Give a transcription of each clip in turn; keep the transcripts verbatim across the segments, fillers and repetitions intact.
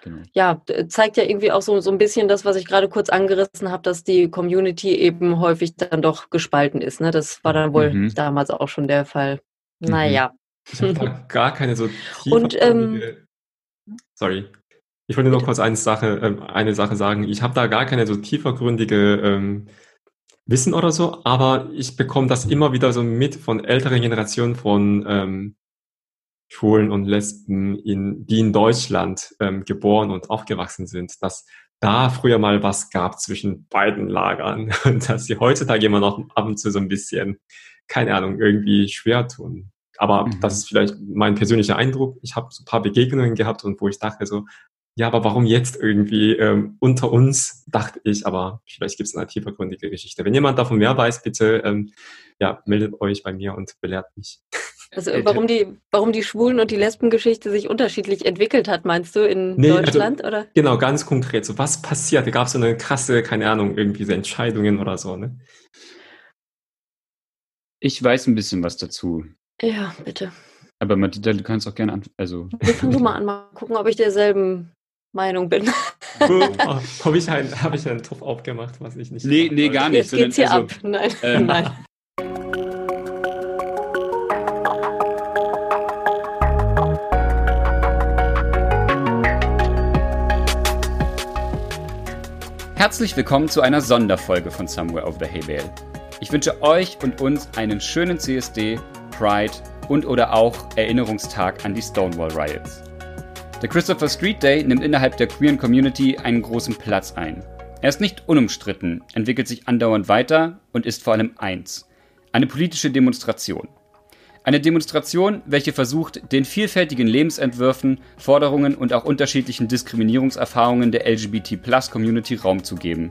Genau. Ja, zeigt ja irgendwie auch so, so ein bisschen das, was ich gerade kurz angerissen habe, dass die Community eben häufig dann doch gespalten ist. Ne? Das war dann wohl mhm. damals auch schon der Fall. Mhm. Naja. Ich habe da gar keine so tiefe... Und, ähm, sorry. Ich wollte noch kurz eine Sache, eine Sache sagen. Ich habe da gar keine so tiefergründige ähm, Wissen oder so, aber ich bekomme das immer wieder so mit von älteren Generationen von ähm, Schwulen und Lesben, in, die in Deutschland ähm, geboren und aufgewachsen sind, dass da früher mal was gab zwischen beiden Lagern und dass sie heutzutage immer noch ab und zu so ein bisschen, keine Ahnung, irgendwie schwer tun. Aber mhm. das ist vielleicht mein persönlicher Eindruck. Ich habe so ein paar Begegnungen gehabt und wo ich dachte so, ja, aber warum jetzt irgendwie ähm, unter uns, dachte ich, aber vielleicht gibt es eine tiefergründige Geschichte. Wenn jemand davon mehr weiß, bitte ähm, ja, meldet euch bei mir und belehrt mich. Also warum die, warum die Schwulen- und die Lesbengeschichte sich unterschiedlich entwickelt hat, meinst du, in nee, Deutschland? Also, oder? Genau, ganz konkret. So, was passiert? Da gab es so eine krasse, keine Ahnung, irgendwie so Entscheidungen oder so, ne? Ich weiß ein bisschen was dazu. Ja, bitte. Aber Madita, du kannst auch gerne an... Also. Wir fangen du mal an, mal gucken, ob ich derselben Meinung bin. Oh, habe ich einen, hab einen Topf aufgemacht, was ich nicht... Nee, nee gar nicht. Jetzt geht's hier also, ab. Nein, äh, nein. Herzlich willkommen zu einer Sonderfolge von Somewhere Over the Hay Bale. Ich wünsche euch und uns einen schönen C S D, Pride und oder auch Erinnerungstag an die Stonewall Riots. Der Christopher Street Day nimmt innerhalb der queeren Community einen großen Platz ein. Er ist nicht unumstritten, entwickelt sich andauernd weiter und ist vor allem eins: eine politische Demonstration. Eine Demonstration, welche versucht, den vielfältigen Lebensentwürfen, Forderungen und auch unterschiedlichen Diskriminierungserfahrungen der L G B T plus Community Raum zu geben,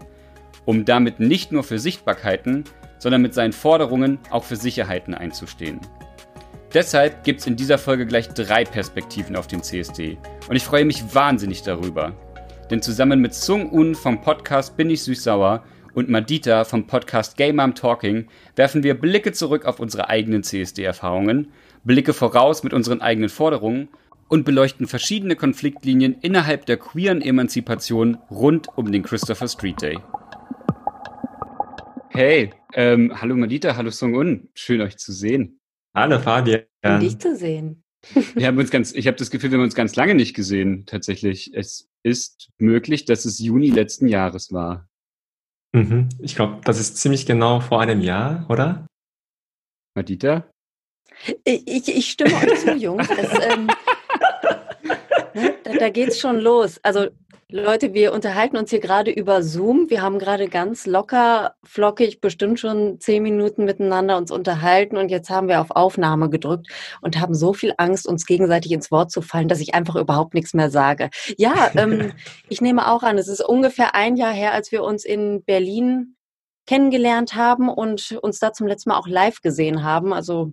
um damit nicht nur für Sichtbarkeiten, sondern mit seinen Forderungen auch für Sicherheiten einzustehen. Deshalb gibt es in dieser Folge gleich drei Perspektiven auf den C S D und ich freue mich wahnsinnig darüber. Denn zusammen mit Sung Un vom Podcast Bin ich Süßsauer und Madita vom Podcast Gay Mom Talking werfen wir Blicke zurück auf unsere eigenen C S D-Erfahrungen, Blicke voraus mit unseren eigenen Forderungen und beleuchten verschiedene Konfliktlinien innerhalb der queeren Emanzipation rund um den Christopher Street Day. Hey, ähm, hallo Madita, hallo Sung Un, schön euch zu sehen. Hallo Fabian. Und dich zu sehen. Wir haben uns ganz, ich habe das Gefühl, wir haben uns ganz lange nicht gesehen, tatsächlich. Es ist möglich, dass es Juni letzten Jahres war. Mhm. Ich glaube, das ist ziemlich genau vor einem Jahr, oder? Madita? Ich, ich stimme euch zu, Jungs. Das, ähm, ne, da, da geht's schon los. Also Leute, wir unterhalten uns hier gerade über Zoom. Wir haben gerade ganz locker, flockig, bestimmt schon zehn Minuten miteinander uns unterhalten und jetzt haben wir auf Aufnahme gedrückt und haben so viel Angst, uns gegenseitig ins Wort zu fallen, dass ich einfach überhaupt nichts mehr sage. Ja, ähm, ich nehme auch an, es ist ungefähr ein Jahr her, als wir uns in Berlin kennengelernt haben und uns da zum letzten Mal auch live gesehen haben. Also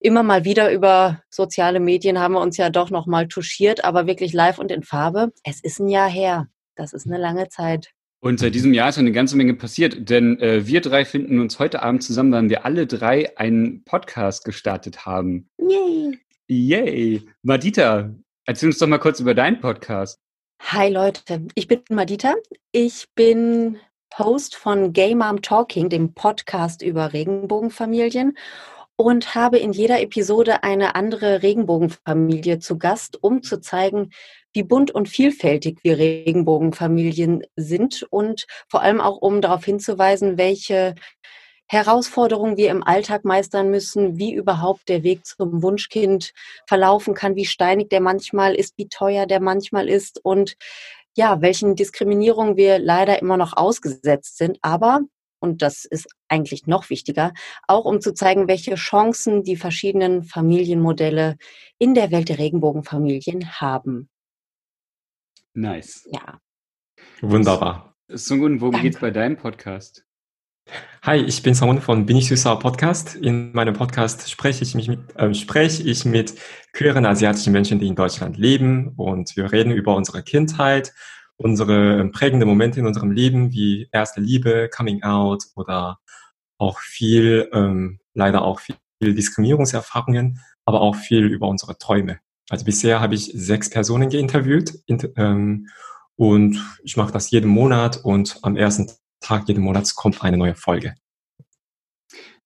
immer mal wieder über soziale Medien haben wir uns ja doch nochmal touchiert, aber wirklich live und in Farbe. Es ist ein Jahr her. Das ist eine lange Zeit. Und seit diesem Jahr ist eine ganze Menge passiert, denn äh, wir drei finden uns heute Abend zusammen, weil wir alle drei einen Podcast gestartet haben. Yay! Yay! Madita, erzähl uns doch mal kurz über deinen Podcast. Hi Leute, ich bin Madita. Ich bin Host von Gay Mom Talking, dem Podcast über Regenbogenfamilien. Und habe in jeder Episode eine andere Regenbogenfamilie zu Gast, um zu zeigen, wie bunt und vielfältig wir Regenbogenfamilien sind und vor allem auch, um darauf hinzuweisen, welche Herausforderungen wir im Alltag meistern müssen, wie überhaupt der Weg zum Wunschkind verlaufen kann, wie steinig der manchmal ist, wie teuer der manchmal ist und ja, welchen Diskriminierungen wir leider immer noch ausgesetzt sind, aber... Und das ist eigentlich noch wichtiger, auch um zu zeigen, welche Chancen die verschiedenen Familienmodelle in der Welt der Regenbogenfamilien haben. Nice. Ja. Wunderbar. Sung Un, worum geht's bei deinem Podcast? Hi, ich bin Sung Un von Bin ich Süßsauer Podcast. In meinem Podcast spreche ich, mich mit, äh, spreche ich mit queeren asiatischen Menschen, die in Deutschland leben. Und wir reden über unsere Kindheit, unsere prägenden Momente in unserem Leben, wie erste Liebe, Coming Out oder auch viel, ähm, leider auch viel Diskriminierungserfahrungen, aber auch viel über unsere Träume. Also bisher habe ich sechs Personen geinterviewt inter- ähm, und ich mache das jeden Monat und am ersten Tag jeden Monats kommt eine neue Folge.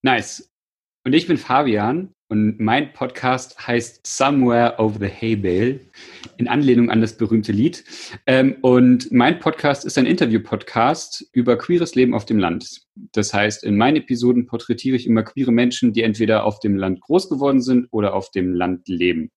Nice. Und ich bin Fabian und mein Podcast heißt Somewhere Over the Hay Bale, in Anlehnung an das berühmte Lied. Ähm, und mein Podcast ist ein Interview-Podcast über queeres Leben auf dem Land. Das heißt, in meinen Episoden porträtiere ich immer queere Menschen, die entweder auf dem Land groß geworden sind oder auf dem Land leben.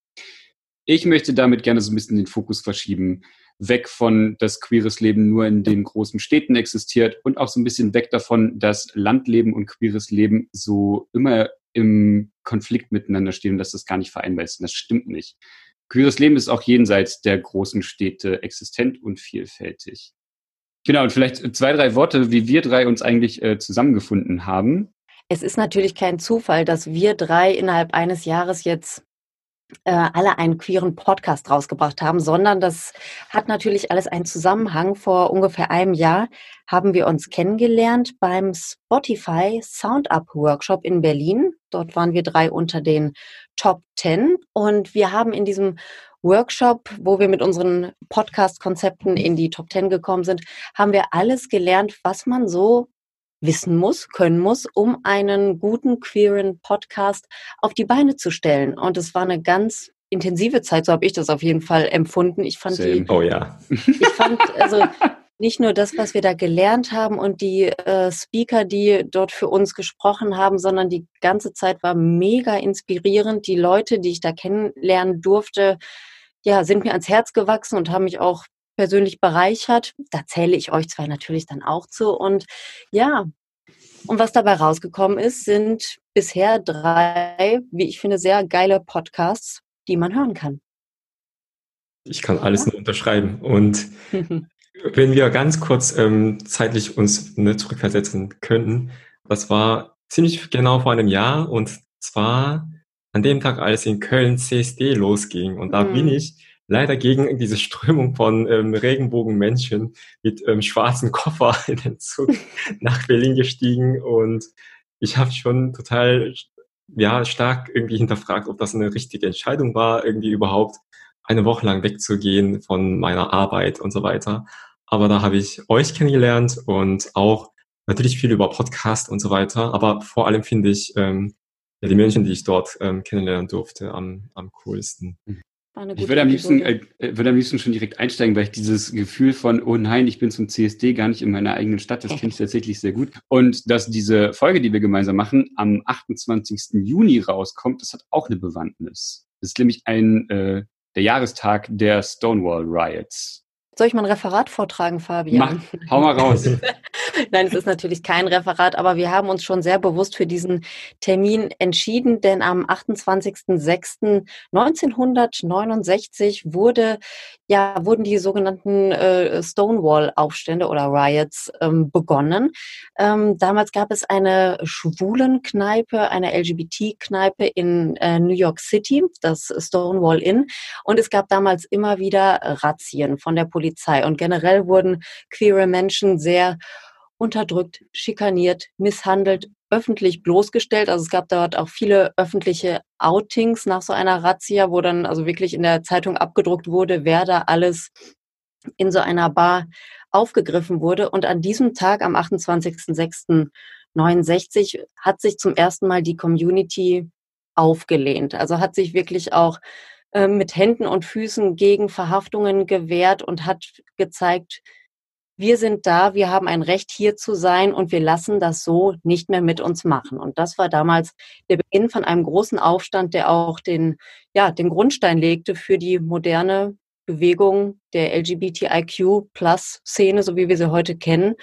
Ich möchte damit gerne so ein bisschen den Fokus verschieben, weg von, dass queeres Leben nur in den großen Städten existiert und auch so ein bisschen weg davon, dass Landleben und queeres Leben so immer im Konflikt miteinander stehen und dass das gar nicht vereinbar ist. Und das stimmt nicht. Queeres Leben ist auch jenseits der großen Städte existent und vielfältig. Genau, und vielleicht zwei, drei Worte, wie wir drei uns eigentlich äh, zusammengefunden haben. Es ist natürlich kein Zufall, dass wir drei innerhalb eines Jahres jetzt alle einen queeren Podcast rausgebracht haben, sondern das hat natürlich alles einen Zusammenhang. Vor ungefähr einem Jahr haben wir uns kennengelernt beim Spotify Sound-Up-Workshop in Berlin. Dort waren wir drei unter den Top Ten und wir haben in diesem Workshop, wo wir mit unseren Podcast-Konzepten in die Top Ten gekommen sind, haben wir alles gelernt, was man so wissen muss, können muss, um einen guten queeren Podcast auf die Beine zu stellen. Und es war eine ganz intensive Zeit, so habe ich das auf jeden Fall empfunden. Ich fand die, oh ja. Ich fand also nicht nur das, was wir da gelernt haben und die äh, Speaker, die dort für uns gesprochen haben, sondern die ganze Zeit war mega inspirierend. Die Leute, die ich da kennenlernen durfte, ja, sind mir ans Herz gewachsen und haben mich auch persönlich bereichert. Da zähle ich euch zwei natürlich dann auch zu. Und ja, und was dabei rausgekommen ist, sind bisher drei, wie ich finde, sehr geile Podcasts, die man hören kann. Ich kann alles nur unterschreiben. Und wenn wir ganz kurz ähm, zeitlich uns ne, zurückversetzen könnten, das war ziemlich genau vor einem Jahr und zwar an dem Tag, als in Köln C S D losging. Und da mhm. bin ich leider gegen diese Strömung von ähm, Regenbogenmenschen mit ähm, schwarzen Koffer in den Zug nach Berlin gestiegen und ich habe schon total ja stark irgendwie hinterfragt, ob das eine richtige Entscheidung war, irgendwie überhaupt eine Woche lang wegzugehen von meiner Arbeit und so weiter. Aber da habe ich euch kennengelernt und auch natürlich viel über Podcast und so weiter, aber vor allem finde ich ähm, ja, die Menschen, die ich dort ähm, kennenlernen durfte, am, am coolsten. Ich würde am, liebsten, äh, würde am liebsten schon direkt einsteigen, weil ich dieses Gefühl von, oh nein, ich bin zum C S D gar nicht in meiner eigenen Stadt, das kenne ich tatsächlich sehr gut. Und dass diese Folge, die wir gemeinsam machen, am achtundzwanzigsten Juni rauskommt, das hat auch eine Bewandtnis. Das ist nämlich ein äh, der Jahrestag der Stonewall Riots. Soll ich mal ein Referat vortragen, Fabian? Mach, hau mal raus. Nein, es ist natürlich kein Referat, aber wir haben uns schon sehr bewusst für diesen Termin entschieden, denn am achtundzwanzigsten sechsten neunzehnhundertneunundsechzig wurde, ja, wurden die sogenannten äh, Stonewall-Aufstände oder Riots ähm, begonnen. Ähm, damals gab es eine Schwulenkneipe, eine L G B T-Kneipe in äh, New York City, das Stonewall Inn, und es gab damals immer wieder Razzien von der Polizei. Und generell wurden queere Menschen sehr unterdrückt, schikaniert, misshandelt, öffentlich bloßgestellt. Also es gab dort auch viele öffentliche Outings nach so einer Razzia, wo dann also wirklich in der Zeitung abgedruckt wurde, wer da alles in so einer Bar aufgegriffen wurde. Und an diesem Tag, am achtundzwanzigsten sechsten neunundsechzig, hat sich zum ersten Mal die Community aufgelehnt. Also hat sich wirklich auch mit Händen und Füßen gegen Verhaftungen gewehrt und hat gezeigt, wir sind da, wir haben ein Recht hier zu sein und wir lassen das so nicht mehr mit uns machen. Und das war damals der Beginn von einem großen Aufstand, der auch den, ja, den Grundstein legte für die moderne Bewegung der L G B T I Q Plus Szene, so wie wir sie heute kennen.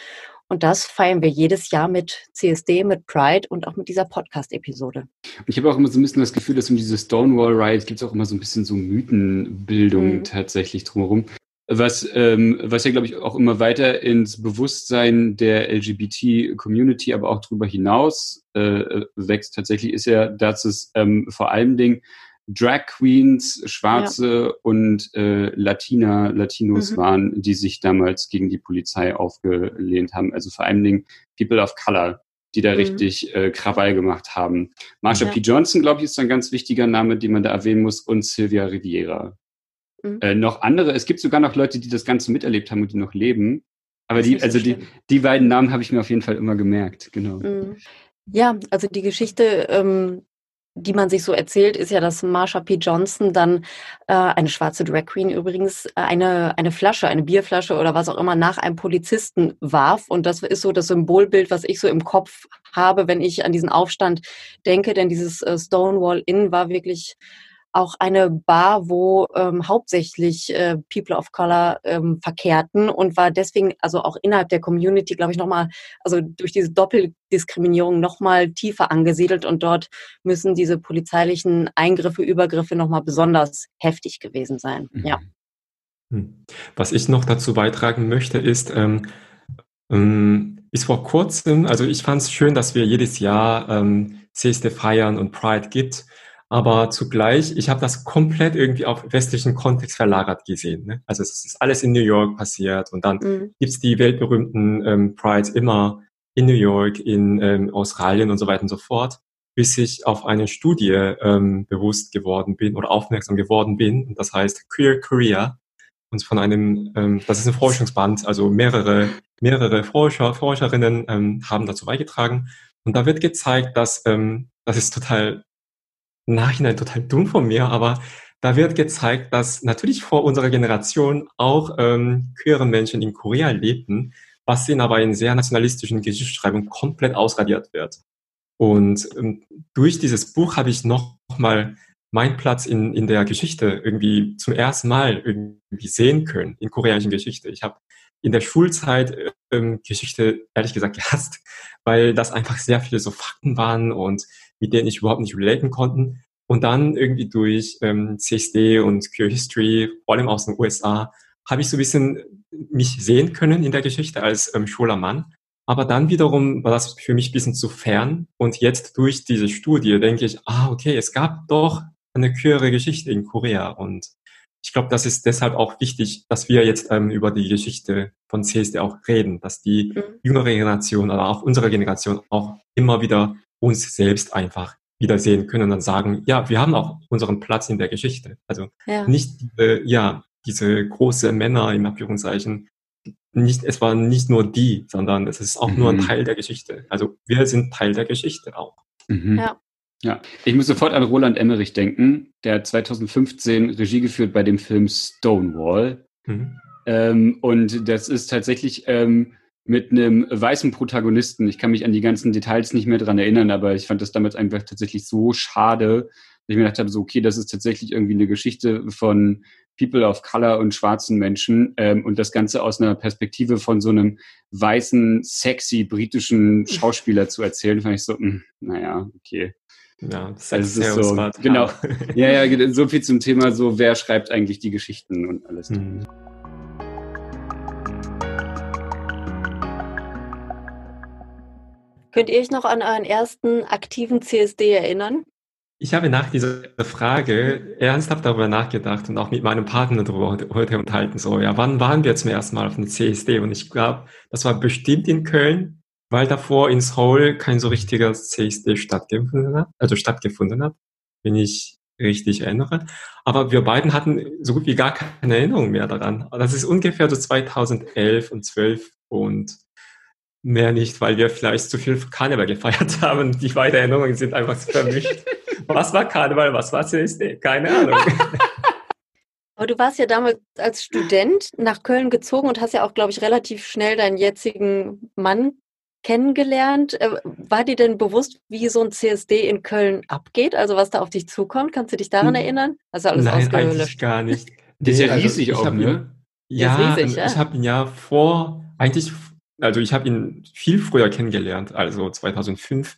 Und das feiern wir jedes Jahr mit C S D, mit Pride und auch mit dieser Podcast-Episode. Ich habe auch immer so ein bisschen das Gefühl, dass um diese Stonewall Riots gibt es auch immer so ein bisschen so Mythenbildung mhm. tatsächlich drumherum. Was, ähm, was ja, glaube ich, auch immer weiter ins Bewusstsein der L G B T-Community, aber auch darüber hinaus äh, wächst tatsächlich, ist ja, dass es ähm, vor allen Dingen Drag Queens, Schwarze ja. und äh, Latina, Latinos mhm. waren, die sich damals gegen die Polizei aufgelehnt haben. Also vor allen Dingen People of Color die da mhm. richtig äh, Krawall gemacht haben. Marsha ja. P. Johnson, glaube ich, ist ein ganz wichtiger Name, den man da erwähnen muss, und Sylvia Rivera. Mhm. Äh, noch andere, es gibt sogar noch Leute, die das Ganze miterlebt haben und die noch leben. Aber das die, also so die, die beiden Namen habe ich mir auf jeden Fall immer gemerkt, genau. Mhm. Ja, also die Geschichte, ähm, die man sich so erzählt, ist ja, dass Marsha P. Johnson dann, äh, eine schwarze Drag Queen übrigens, eine, eine Flasche, eine Bierflasche oder was auch immer nach einem Polizisten warf. Und das ist so das Symbolbild, was ich so im Kopf habe, wenn ich an diesen Aufstand denke. Denn dieses äh, Stonewall Inn war wirklich auch eine Bar, wo ähm, hauptsächlich äh, People of Color ähm, verkehrten und war deswegen also auch innerhalb der Community, glaube ich, nochmal, also durch diese Doppeldiskriminierung nochmal tiefer angesiedelt und dort müssen diese polizeilichen Eingriffe, Übergriffe nochmal besonders heftig gewesen sein. Mhm. Ja. Was ich noch dazu beitragen möchte, ist, ähm, ähm, ist vor kurzem, also ich fand es schön, dass wir jedes Jahr ähm, C S D feiern und Pride gibt. Aber zugleich, ich habe das komplett irgendwie auf westlichen Kontext verlagert gesehen. Ne? Also es ist alles in New York passiert und dann mhm. gibt's die weltberühmten ähm, Prides immer in New York, in ähm, Australien und so weiter und so fort, bis ich auf eine Studie ähm, bewusst geworden bin oder aufmerksam geworden bin. Und das heißt Queer Korea. Und von einem, ähm, das ist ein Forschungsband, also mehrere mehrere Forscher, Forscherinnen ähm, haben dazu beigetragen. Und da wird gezeigt, dass ähm, das ist total Nachhinein total dumm von mir, aber da wird gezeigt, dass natürlich vor unserer Generation auch ähm, queere Menschen in Korea lebten, was ihnen aber in sehr nationalistischen Geschichtsschreibung komplett ausradiert wird. Und ähm, durch dieses Buch habe ich noch mal meinen Platz in in der Geschichte irgendwie zum ersten Mal irgendwie sehen können, in koreanischen Geschichte. Ich habe in der Schulzeit ähm, Geschichte ehrlich gesagt gehasst, weil das einfach sehr viele so Fakten waren und mit denen ich überhaupt nicht relaten konnten. Und dann irgendwie durch ähm, C S D und Queer History, vor allem aus den U S A, habe ich so ein bisschen mich sehen können in der Geschichte als ähm, schwuler Mann. Aber dann wiederum war das für mich ein bisschen zu fern. Und jetzt durch diese Studie denke ich, ah, okay, es gab doch eine queere Geschichte in Korea. Und ich glaube, das ist deshalb auch wichtig, dass wir jetzt ähm, über die Geschichte von C S D auch reden, dass die mhm. jüngere Generation, aber auch unsere Generation auch immer wieder uns selbst einfach wieder sehen können und dann sagen, ja, wir haben auch unseren Platz in der Geschichte. Also ja. nicht, äh, ja, diese große Männer im Anführungszeichen, nicht, es waren nicht nur die, sondern es ist auch mhm. nur ein Teil der Geschichte. Also wir sind Teil der Geschichte auch. Mhm. Ja. Ja, ich muss sofort an Roland Emmerich denken, der hat zweitausendfünfzehn Regie geführt bei dem Film Stonewall. Mhm. Ähm, und das ist tatsächlich ähm, mit einem weißen Protagonisten. Ich kann mich an die ganzen Details nicht mehr dran erinnern, aber ich fand das damals einfach tatsächlich so schade, dass ich mir gedacht habe, so okay, das ist tatsächlich irgendwie eine Geschichte von People of Color und schwarzen Menschen ähm, und das Ganze aus einer Perspektive von so einem weißen, sexy britischen Schauspieler zu erzählen, fand ich so, mh, naja, okay. Ja, das also ist so, smart. Genau. Ja, ja, so viel zum Thema, so wer schreibt eigentlich die Geschichten und alles. Mhm. Könnt ihr euch noch an euren ersten aktiven C S D erinnern? Ich habe nach dieser Frage ernsthaft darüber nachgedacht und auch mit meinem Partner darüber heute unterhalten. So, ja, wann waren wir zum ersten Mal auf einem C S D? Und ich glaube, das war bestimmt in Köln, weil davor in Seoul kein so richtiger C S D stattgefunden hat, also stattgefunden hat, wenn ich richtig erinnere. Aber wir beiden hatten so gut wie gar keine Erinnerung mehr daran. Das ist ungefähr so zweitausendelf und zwölf und mehr nicht, weil wir vielleicht zu viel Karneval gefeiert haben. Die beiden Erinnerungen sind einfach vermischt. Was war Karneval, was war C S D? Keine Ahnung. Aber du warst ja damals als Student nach Köln gezogen und hast ja auch, glaube ich, relativ schnell deinen jetzigen Mann kennengelernt. War dir denn bewusst, wie so ein C S D in Köln abgeht? Also was da auf dich zukommt? Kannst du dich daran erinnern? Also alles ausgelöscht? Nein, eigentlich gar nicht. Das ist ja riesig also, auch, ne? Ja, riesig, ja, ich habe ihn ja vor, eigentlich, also ich habe ihn viel früher kennengelernt, also zweitausendfünf,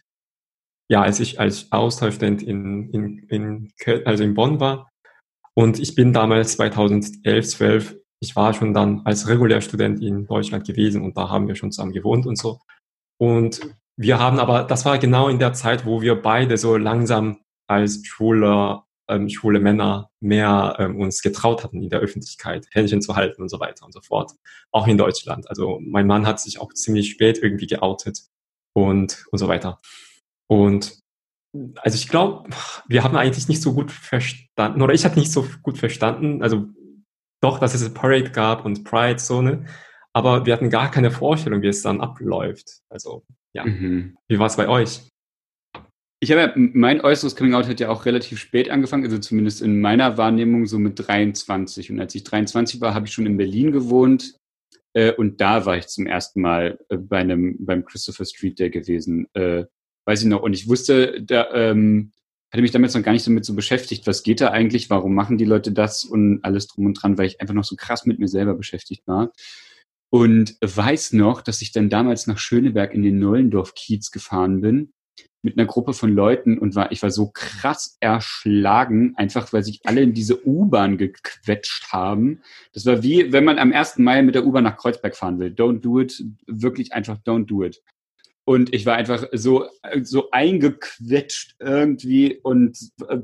ja, als ich als Austauschstudent in, in, in Köln, also in Bonn war. Und ich bin damals zweitausendelf, zwölf, ich war schon dann als Regulärstudent in Deutschland gewesen und da haben wir schon zusammen gewohnt und so. Und wir haben aber, das war genau in der Zeit, wo wir beide so langsam als schwule, ähm, schwule Männer mehr ähm, uns getraut hatten in der Öffentlichkeit, Händchen zu halten und so weiter und so fort. Auch in Deutschland. Also mein Mann hat sich auch ziemlich spät irgendwie geoutet. und, und so weiter. Und also ich glaube, wir haben eigentlich nicht so gut verstanden, oder ich habe nicht so gut verstanden, also doch, dass es Parade gab und Pride, so, ne? Aber wir hatten gar keine Vorstellung, wie es dann abläuft. Also, ja. Mhm. Wie war es bei euch? Ich habe ja, mein äußeres Coming-out hat ja auch relativ spät angefangen, also zumindest in meiner Wahrnehmung so mit dreiundzwanzig. Und als ich dreiundzwanzig war, habe ich schon in Berlin gewohnt. Äh, und da war ich zum ersten Mal äh, bei einem, beim Christopher Street Day gewesen. Äh, weiß ich noch. Und ich wusste, da, ähm, hatte mich damals noch gar nicht damit so beschäftigt, was geht da eigentlich, warum machen die Leute das und alles drum und dran, weil ich einfach noch so krass mit mir selber beschäftigt war. Und weiß noch, dass ich dann damals nach Schöneberg in den Nollendorf-Kiez gefahren bin mit einer Gruppe von Leuten und war ich war so krass erschlagen, einfach weil sich alle in diese U-Bahn gequetscht haben. Das war wie, wenn man am ersten Mai mit der U-Bahn nach Kreuzberg fahren will. Don't do it, wirklich einfach don't do it. Und ich war einfach so so eingequetscht irgendwie und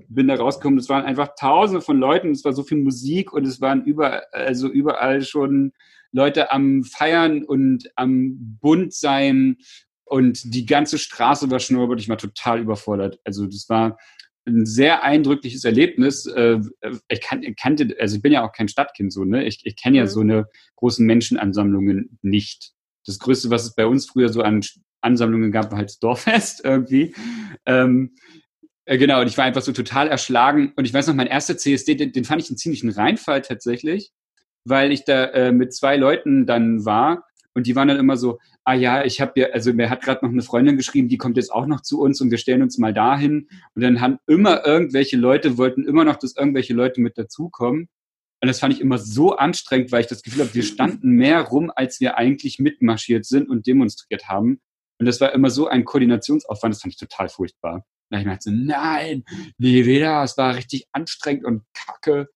bin da rausgekommen. Es waren einfach Tausende von Leuten, es war so viel Musik und es waren überall, also überall schon Leute am Feiern und am Buntsein und die ganze Straße war schnurrbart. Ich war total überfordert. Also das war ein sehr eindrückliches Erlebnis. Ich kannte, also ich bin ja auch kein Stadtkind so, ne? Ich, ich kenne ja so eine großen Menschenansammlungen nicht. Das Größte, was es bei uns früher so an Ansammlungen gab, war halt das Dorffest irgendwie. Ähm, äh, genau, und ich war einfach so total erschlagen. Und ich weiß noch, mein erster C S D, den, den fand ich einen ziemlichen Reinfall tatsächlich, weil ich da äh, mit zwei Leuten dann war und die waren dann immer so, ah ja, ich habe ja, also mir hat gerade noch eine Freundin geschrieben, die kommt jetzt auch noch zu uns und wir stellen uns mal dahin. Und dann haben immer irgendwelche Leute, wollten immer noch, dass irgendwelche Leute mit dazukommen. Und das fand ich immer so anstrengend, weil ich das Gefühl habe, wir standen mehr rum, als wir eigentlich mitmarschiert sind und demonstriert haben. Und das war immer so ein Koordinationsaufwand, das fand ich total furchtbar. Da habe ich mir halt so, nein, nee, weder, es war richtig anstrengend und kacke.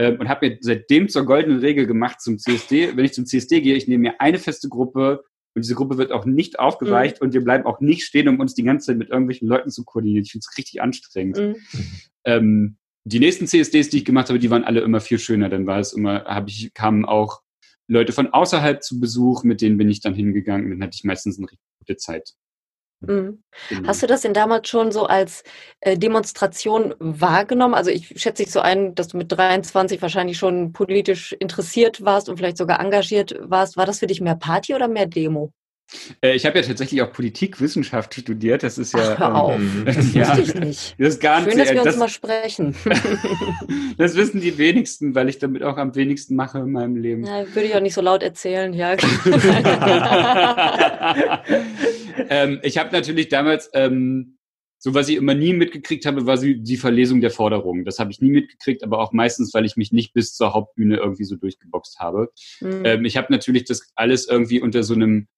Ähm, und habe mir seitdem zur goldenen Regel gemacht zum C S D, wenn ich zum C S D gehe, ich nehme mir eine feste Gruppe und diese Gruppe wird auch nicht aufgeweicht mhm. und wir bleiben auch nicht stehen, um uns die ganze Zeit mit irgendwelchen Leuten zu koordinieren. Ich finde es richtig anstrengend. Mhm. Ähm, die nächsten C S Ds, die ich gemacht habe, die waren alle immer viel schöner. Dann war es immer, habe ich, kamen auch Leute von außerhalb zu Besuch, mit denen bin ich dann hingegangen und dann hatte ich meistens eine richtig gute Zeit. Mhm. Genau. Hast du das denn damals schon so als äh, Demonstration wahrgenommen? Also ich schätze dich so ein, dass du mit dreiundzwanzig wahrscheinlich schon politisch interessiert warst und vielleicht sogar engagiert warst. War das für dich mehr Party oder mehr Demo? Äh, ich habe ja tatsächlich auch Politikwissenschaft studiert. Das ist ja. Ach, hör auf. Ähm, das ja, wusste ich nicht. Das ist gar nicht schön, dass wir uns das, mal sprechen. Das wissen die wenigsten, weil ich damit auch am wenigsten mache in meinem Leben. Ja, würde ich auch nicht so laut erzählen, ja. ähm, ich habe natürlich damals, ähm, so was ich immer nie mitgekriegt habe, war die Verlesung der Forderungen. Das habe ich nie mitgekriegt, aber auch meistens, weil ich mich nicht bis zur Hauptbühne irgendwie so durchgeboxt habe. Mhm. Ähm, ich habe natürlich das alles irgendwie unter so einem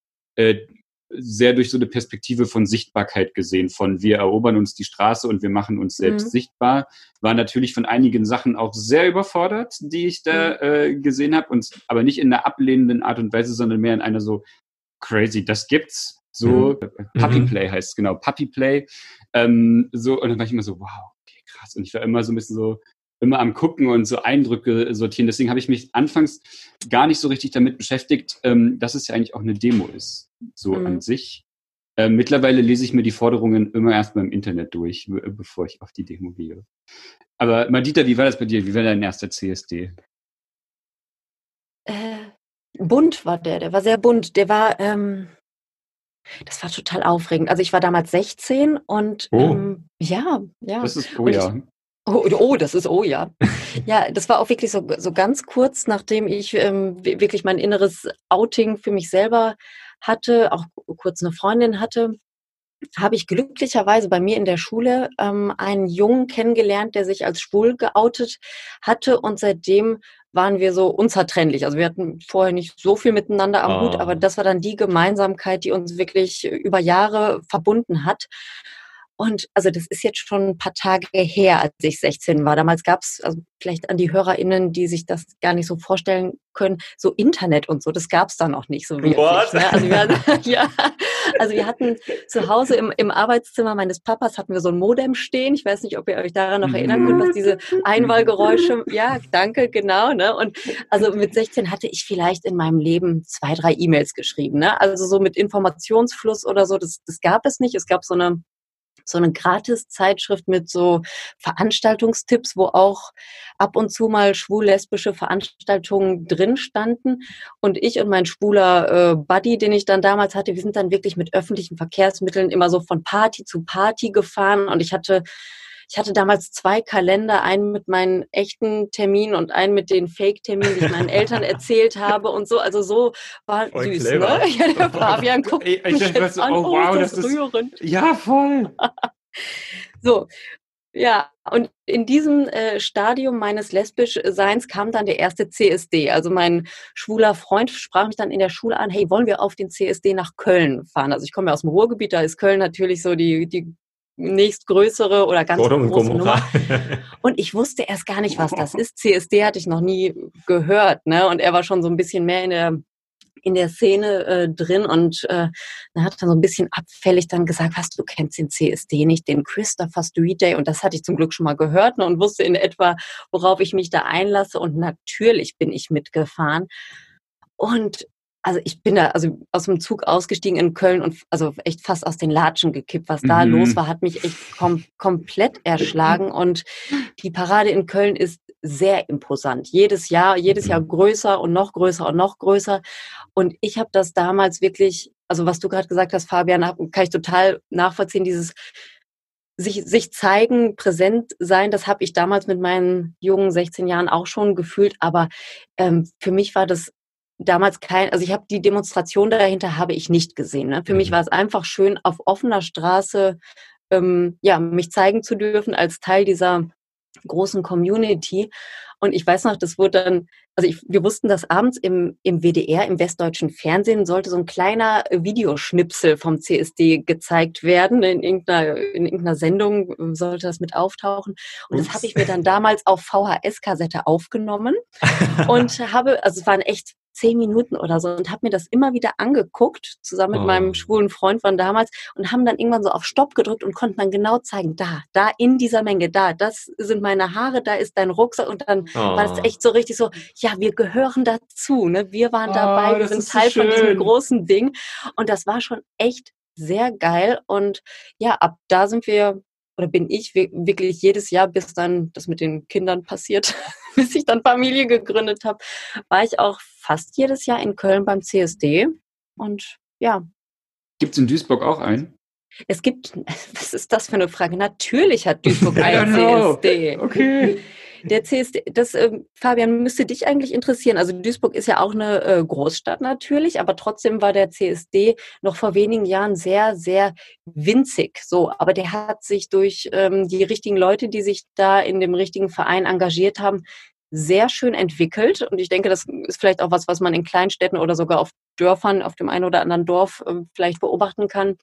sehr durch so eine Perspektive von Sichtbarkeit gesehen, von wir erobern uns die Straße und wir machen uns selbst mhm. sichtbar, war natürlich von einigen Sachen auch sehr überfordert, die ich da äh, gesehen habe, und aber nicht in einer ablehnenden Art und Weise, sondern mehr in einer so crazy, das gibt's, so mhm. Puppy Play heißt es, genau, Puppy Play, ähm, so, und dann war ich immer so, wow, okay, krass, und ich war immer so ein bisschen so, immer am Gucken und so Eindrücke sortieren. Deswegen habe ich mich anfangs gar nicht so richtig damit beschäftigt, ähm, dass es ja eigentlich auch eine Demo ist, so mhm. an sich. Äh, mittlerweile lese ich mir die Forderungen immer erstmal im Internet durch, be- bevor ich auf die Demo gehe. Aber Madita, wie war das bei dir? Wie war dein erster C S D? Äh, bunt war der, der war sehr bunt. Der war, ähm, das war total aufregend. Also ich war damals sechzehn und oh. ähm, ja, ja. Das ist, oh und ja. Ich, Oh, oh, das ist, oh ja. Ja, das war auch wirklich so, so ganz kurz, nachdem ich ähm, wirklich mein inneres Outing für mich selber hatte, auch kurz eine Freundin hatte, habe ich glücklicherweise bei mir in der Schule ähm, einen Jungen kennengelernt, der sich als schwul geoutet hatte, und seitdem waren wir so unzertrennlich. Also wir hatten vorher nicht so viel miteinander am Hut, ah. aber das war dann die Gemeinsamkeit, die uns wirklich über Jahre verbunden hat. Und also das ist jetzt schon ein paar Tage her, als ich sechzehn war. Damals gab es, also vielleicht an die HörerInnen, die sich das gar nicht so vorstellen können, so Internet und so, das gab es da noch nicht so wirklich. Ne? Also, wir hatten, ja, also wir hatten zu Hause im, im Arbeitszimmer meines Papas hatten wir so ein Modem stehen. Ich weiß nicht, ob ihr euch daran noch erinnern könnt, was diese Einwahlgeräusche, ja, danke, genau. Ne? Und also mit sechzehn hatte ich vielleicht in meinem Leben zwei, drei E-Mails geschrieben. Ne? Also so mit Informationsfluss oder so, das, das gab es nicht. Es gab so eine so eine Gratis-Zeitschrift mit so Veranstaltungstipps, wo auch ab und zu mal schwul-lesbische Veranstaltungen drin standen. Und ich und mein schwuler äh, Buddy, den ich dann damals hatte, wir sind dann wirklich mit öffentlichen Verkehrsmitteln immer so von Party zu Party gefahren. Und ich hatte, ich hatte damals zwei Kalender, einen mit meinen echten Terminen und einen mit den Fake-Terminen, die ich meinen Eltern erzählt habe und so. Also so war voll süß, clever. Ne? Ja, der Fabian guckt ich, ich mich dachte, jetzt an, oh, oh wow, das ist rührend. Ja, voll. So, ja, und in diesem äh, Stadium meines Lesbischseins kam dann der erste C S D. Also mein schwuler Freund sprach mich dann in der Schule an, hey, wollen wir auf den C S D nach Köln fahren? Also ich komme ja aus dem Ruhrgebiet, da ist Köln natürlich so die die nächstgrößere oder ganz Gordon große und Nummer. Und ich wusste erst gar nicht, was das ist. C S D hatte ich noch nie gehört, ne? Und er war schon so ein bisschen mehr in der in der Szene äh, drin und äh, dann hat dann so ein bisschen abfällig dann gesagt, was, du kennst den C S D nicht, den Christopher Street Day, und das hatte ich zum Glück schon mal gehört, ne, und wusste in etwa, worauf ich mich da einlasse, und natürlich bin ich mitgefahren. Und also ich bin da also aus dem Zug ausgestiegen in Köln und also echt fast aus den Latschen gekippt. Was da mhm. los war, hat mich echt kom- komplett erschlagen. Und die Parade in Köln ist sehr imposant. Jedes Jahr, jedes Jahr größer und noch größer und noch größer. Und ich habe das damals wirklich, also was du gerade gesagt hast, Fabian, kann ich total nachvollziehen, dieses Sich, sich zeigen, präsent sein, das habe ich damals mit meinen jungen sechzehn Jahren auch schon gefühlt. Aber ähm, für mich war das damals kein, also ich habe die Demonstration dahinter habe ich nicht gesehen. Ne? Für mich war es einfach schön, auf offener Straße ähm, ja, mich zeigen zu dürfen als Teil dieser großen Community. Und ich weiß noch, das wurde dann, also ich, wir wussten, dass abends im, im W D R, im westdeutschen Fernsehen, sollte so ein kleiner Videoschnipsel vom C S D gezeigt werden. In irgendeiner, in irgendeiner Sendung sollte das mit auftauchen. Und Ups. Das habe ich mir dann damals auf V H S-Kassette aufgenommen und habe, also es waren echt zehn Minuten oder so, und habe mir das immer wieder angeguckt, zusammen mit oh. meinem schwulen Freund von damals, und haben dann irgendwann so auf Stopp gedrückt und konnten dann genau zeigen, da, da in dieser Menge, da, das sind meine Haare, da ist dein Rucksack, und dann oh. war das echt so richtig so, ja, wir gehören dazu, ne? Wir waren oh, dabei, wir sind Teil so von diesem großen Ding, und das war schon echt sehr geil. Und ja, ab da sind wir, oder bin ich wirklich jedes Jahr, bis dann das mit den Kindern passiert, bis ich dann Familie gegründet habe, war ich auch fast jedes Jahr in Köln beim C S D. Und ja. Gibt es in Duisburg auch einen? Es gibt, was ist das für eine Frage? Natürlich hat Duisburg einen C S D. Okay. Der C S D, das, äh, Fabian, müsste dich eigentlich interessieren. Also Duisburg ist ja auch eine äh, Großstadt natürlich, aber trotzdem war der C S D noch vor wenigen Jahren sehr, sehr winzig. So, aber der hat sich durch ähm, die richtigen Leute, die sich da in dem richtigen Verein engagiert haben, sehr schön entwickelt. Und ich denke, das ist vielleicht auch was, was man in Kleinstädten oder sogar auf Dörfern, auf dem einen oder anderen Dorf äh, vielleicht beobachten kann.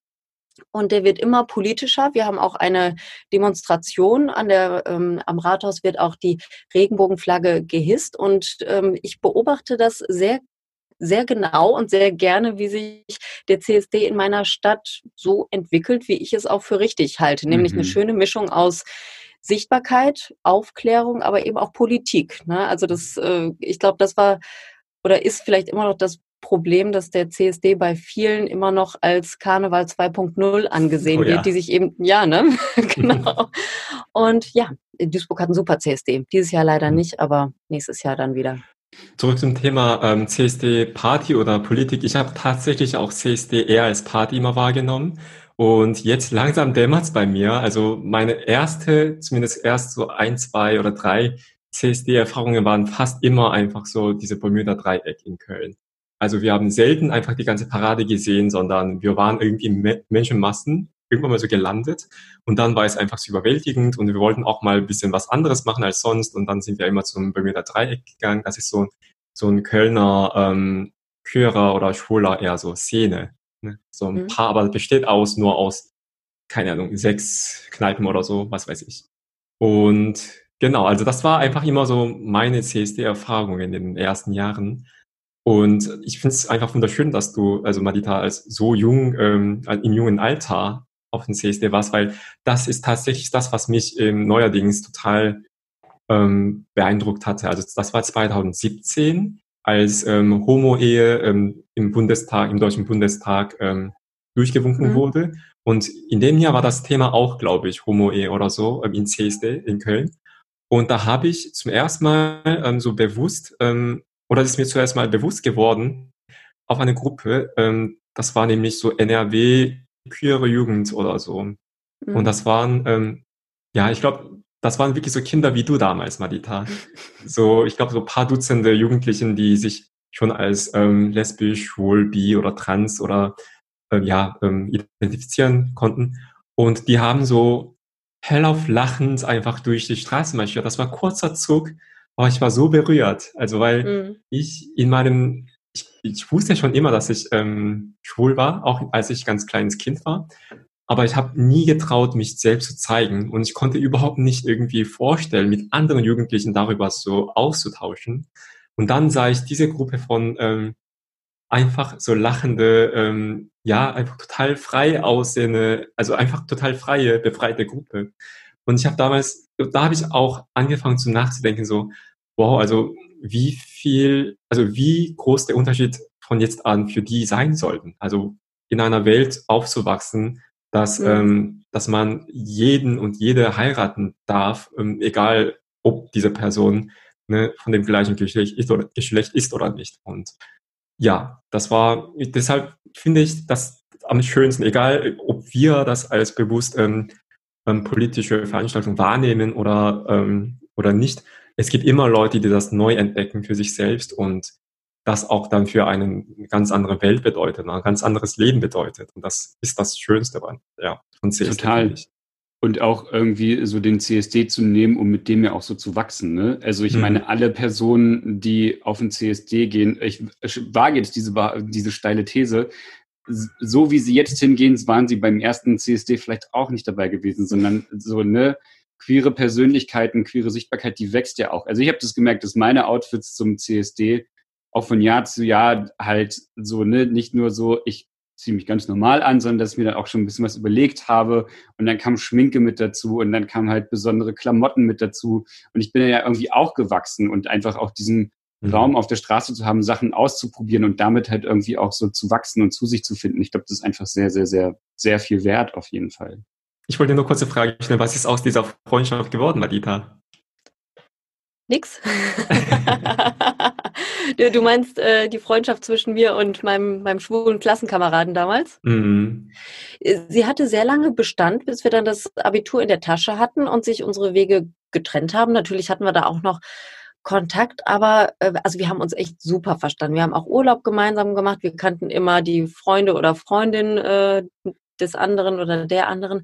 Und der wird immer politischer. Wir haben auch eine Demonstration an der, ähm, am Rathaus wird auch die Regenbogenflagge gehisst. Und ähm, ich beobachte das sehr, sehr genau und sehr gerne, wie sich der C S D in meiner Stadt so entwickelt, wie ich es auch für richtig halte. Nämlich mhm. eine schöne Mischung aus Sichtbarkeit, Aufklärung, aber eben auch Politik. Ne? Also das, äh, ich glaube, das war oder ist vielleicht immer noch das Problem, dass der C S D bei vielen immer noch als Karneval zwei Punkt null angesehen oh, ja. wird, die sich eben, ja, ne? Genau. Und ja, Duisburg hat einen super C S D. Dieses Jahr leider nicht, aber nächstes Jahr dann wieder. Zurück zum Thema ähm, C S D-Party oder Politik. Ich habe tatsächlich auch C S D eher als Party immer wahrgenommen. Und jetzt langsam dämmert es bei mir. Also meine erste, zumindest erst so ein, zwei oder drei C S D-Erfahrungen waren fast immer einfach so diese Bermuda Dreieck in Köln. Also wir haben selten einfach die ganze Parade gesehen, sondern wir waren irgendwie in Menschenmassen irgendwann mal so gelandet, und dann war es einfach so überwältigend, und wir wollten auch mal ein bisschen was anderes machen als sonst, und dann sind wir immer zum Bermuda Dreieck gegangen. Das ist so, so ein Kölner ähm, Queerer oder Schwuler eher so Szene. Ne? So ein mhm. Paar, aber das besteht aus nur aus keine Ahnung, sechs Kneipen oder so, was weiß ich. Und genau, also das war einfach immer so meine C S D-Erfahrung in den ersten Jahren. Und ich finde es einfach wunderschön, dass du, also Madita, als so jung, ähm, im jungen Alter auf den C S D warst, weil das ist tatsächlich das, was mich ähm, neuerdings total ähm, beeindruckt hatte. Also das war zweitausendsiebzehn, als ähm, Homo-Ehe ähm, im Bundestag, im Deutschen Bundestag ähm, durchgewunken mhm. wurde. Und in dem Jahr war das Thema auch, glaube ich, Homo-Ehe oder so, ähm, in C S D in Köln. Und da habe ich zum ersten Mal ähm, so bewusst, ähm, oder es ist mir zuerst mal bewusst geworden, auf eine Gruppe, ähm, das war nämlich so N R W queere Jugend oder so. Mhm. Und das waren, ähm, ja, ich glaube, das waren wirklich so Kinder wie du damals, Madita. So, ich glaube, so ein paar Dutzende Jugendlichen, die sich schon als ähm, lesbisch, schwul, bi oder trans oder äh, ja, ähm, identifizieren konnten. Und die haben so hellauf lachend einfach durch die Straße marschiert. Das war kurzer Zug, aber ich war so berührt. Also, weil mhm. ich in meinem, ich, ich wusste ja schon immer, dass ich ähm, schwul war, auch als ich ganz kleines Kind war. Aber ich habe nie getraut, mich selbst zu zeigen. Und ich konnte überhaupt nicht irgendwie vorstellen, mit anderen Jugendlichen darüber so auszutauschen. Und dann sah ich diese Gruppe von ähm, einfach so lachende, ähm, ja, einfach total frei aussehende, also einfach total freie, befreite Gruppe. Und ich habe damals, da habe ich auch angefangen zu nachzudenken, so, wow, also wie viel, also wie groß der Unterschied von jetzt an für die sein sollten. Also in einer Welt aufzuwachsen, dass, mhm. ähm, dass man jeden und jede heiraten darf, ähm, egal ob diese Person ne, von dem gleichen Geschlecht ist, oder, Geschlecht ist oder nicht. Und ja, das war, deshalb finde ich das am schönsten, egal ob wir das als bewusst ähm, ähm, politische Veranstaltung wahrnehmen oder, ähm, oder nicht. Es gibt immer Leute, die das neu entdecken für sich selbst und das auch dann für eine ganz andere Welt bedeutet, ein ganz anderes Leben bedeutet. Und das ist das Schönste daran, ja, von C S D. Total. Und auch irgendwie so den C S D zu nehmen, um mit dem ja auch so zu wachsen, ne? Also ich mhm. meine, alle Personen, die auf den C S D gehen, ich wage jetzt diese, diese steile These, so wie sie jetzt hingehen, waren sie beim ersten C S D vielleicht auch nicht dabei gewesen, sondern so, ne? Queere Persönlichkeiten, queere Sichtbarkeit, die wächst ja auch. Also ich habe das gemerkt, dass meine Outfits zum C S D auch von Jahr zu Jahr halt so, ne, nicht nur so, ich ziehe mich ganz normal an, sondern dass ich mir dann auch schon ein bisschen was überlegt habe und dann kam Schminke mit dazu und dann kamen halt besondere Klamotten mit dazu und ich bin ja irgendwie auch gewachsen und einfach auch diesen mhm. Raum auf der Straße zu haben, Sachen auszuprobieren und damit halt irgendwie auch so zu wachsen und zu sich zu finden. Ich glaube, das ist einfach sehr, sehr, sehr, sehr viel wert auf jeden Fall. Ich wollte nur kurz eine Frage stellen, was ist aus dieser Freundschaft geworden, Madita? Nix. Du meinst äh, die Freundschaft zwischen mir und meinem, meinem schwulen Klassenkameraden damals? Mhm. Sie hatte sehr lange Bestand, bis wir dann das Abitur in der Tasche hatten und sich unsere Wege getrennt haben. Natürlich hatten wir da auch noch Kontakt, aber äh, also wir haben uns echt super verstanden. Wir haben auch Urlaub gemeinsam gemacht. Wir kannten immer die Freunde oder Freundin äh, des anderen oder der anderen.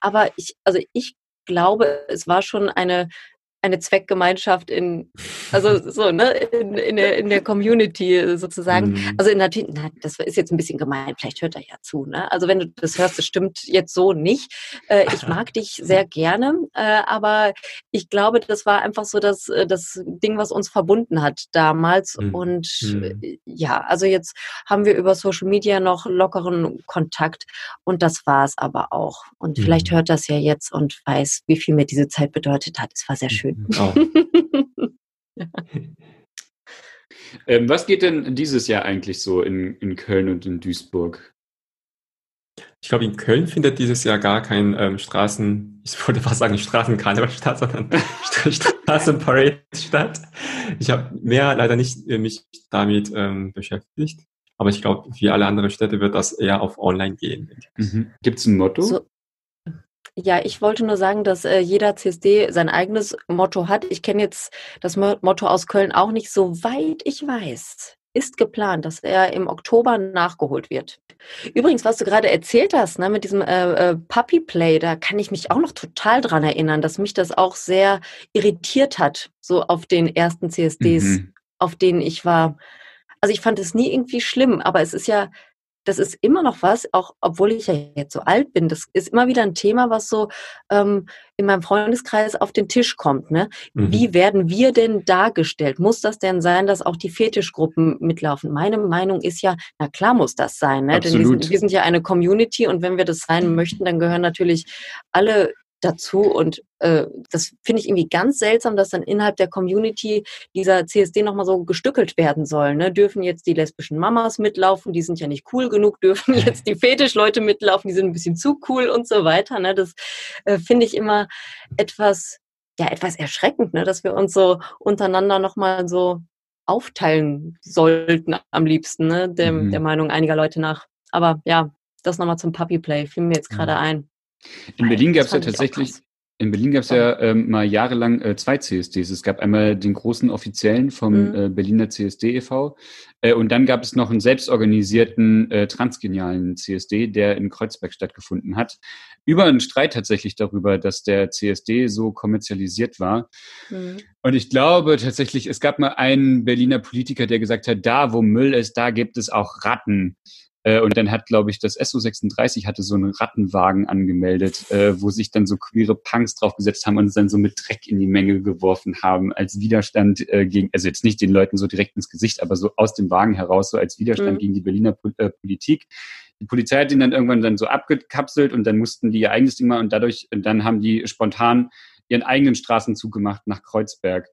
Aber ich, also ich glaube, es war schon eine... eine Zweckgemeinschaft in, also so, ne, in, in, der, in der Community sozusagen. Mhm. Also natürlich, das ist jetzt ein bisschen gemein, vielleicht hört er ja zu, ne? Also wenn du das hörst, das stimmt jetzt so nicht. Äh, ich mag dich sehr gerne, äh, aber ich glaube, das war einfach so das, das Ding, was uns verbunden hat damals. Mhm. Und mhm. ja, also jetzt haben wir über Social Media noch lockeren Kontakt und das war es aber auch. Und mhm. vielleicht hört das ja jetzt und weiß, wie viel mir diese Zeit bedeutet hat. Es war sehr schön. Oh. Ja. ähm, was geht denn dieses Jahr eigentlich so in, in Köln und in Duisburg? Ich glaube, in Köln findet dieses Jahr gar kein ähm, Straßen, ich wollte fast sagen Straßenkarneval statt, sondern Straßenparade statt. Ich habe mehr leider nicht äh, mich damit ähm, beschäftigt, aber ich glaube, wie alle anderen Städte wird das eher auf online gehen. Mhm. Gibt es ein Motto? So- Ja, ich wollte nur sagen, dass äh, jeder C S D sein eigenes Motto hat. Ich kenne jetzt das Mo- Motto aus Köln auch nicht, soweit ich weiß. Ist geplant, dass er im Oktober nachgeholt wird. Übrigens, was du gerade erzählt hast, ne, mit diesem äh, äh, Puppy Play, da kann ich mich auch noch total dran erinnern, dass mich das auch sehr irritiert hat, so auf den ersten C S Ds, mhm. auf denen ich war. Also ich fand es nie irgendwie schlimm, aber es ist ja das ist immer noch was, auch obwohl ich ja jetzt so alt bin, das ist immer wieder ein Thema, was so ähm, in meinem Freundeskreis auf den Tisch kommt. Ne? Mhm. Wie werden wir denn dargestellt? Muss das denn sein, dass auch die Fetischgruppen mitlaufen? Meine Meinung ist ja, na klar muss das sein. Ne? Denn wir sind, wir sind ja eine Community und wenn wir das sein möchten, dann gehören natürlich alle dazu und äh, das finde ich irgendwie ganz seltsam, dass dann innerhalb der Community dieser C S D nochmal so gestückelt werden soll. Ne? Dürfen jetzt die lesbischen Mamas mitlaufen, die sind ja nicht cool genug, dürfen jetzt die Fetischleute mitlaufen, die sind ein bisschen zu cool und so weiter. Ne? Das äh, finde ich immer etwas, ja, etwas erschreckend, ne? Dass wir uns so untereinander nochmal so aufteilen sollten am liebsten, ne? Der, mhm. der Meinung einiger Leute nach. Aber ja, das nochmal zum Puppyplay, fiel mir jetzt gerade mhm. ein. In Berlin gab es ja tatsächlich, in Berlin gab es ja ähm, mal jahrelang äh, zwei C S Ds. Es gab einmal den großen offiziellen vom mhm. äh, Berliner C S D e V äh, und dann gab es noch einen selbstorganisierten äh, transgenialen C S D, der in Kreuzberg stattgefunden hat. Über einen Streit tatsächlich darüber, dass der C S D so kommerzialisiert war. Mhm. Und ich glaube tatsächlich, es gab mal einen Berliner Politiker, der gesagt hat, da wo Müll ist, da gibt es auch Ratten. Und dann hat, glaube ich, das S O sechsunddreißig hatte so einen Rattenwagen angemeldet, äh, wo sich dann so queere Punks draufgesetzt haben und es dann so mit Dreck in die Menge geworfen haben als Widerstand äh, gegen, also jetzt nicht den Leuten so direkt ins Gesicht, aber so aus dem Wagen heraus, so als Widerstand mhm. gegen die Berliner Pol- äh, Politik. Die Polizei hat ihn dann irgendwann dann so abgekapselt und dann mussten die ihr eigenes Ding machen und dadurch, dann haben die spontan ihren eigenen Straßenzug gemacht nach Kreuzberg.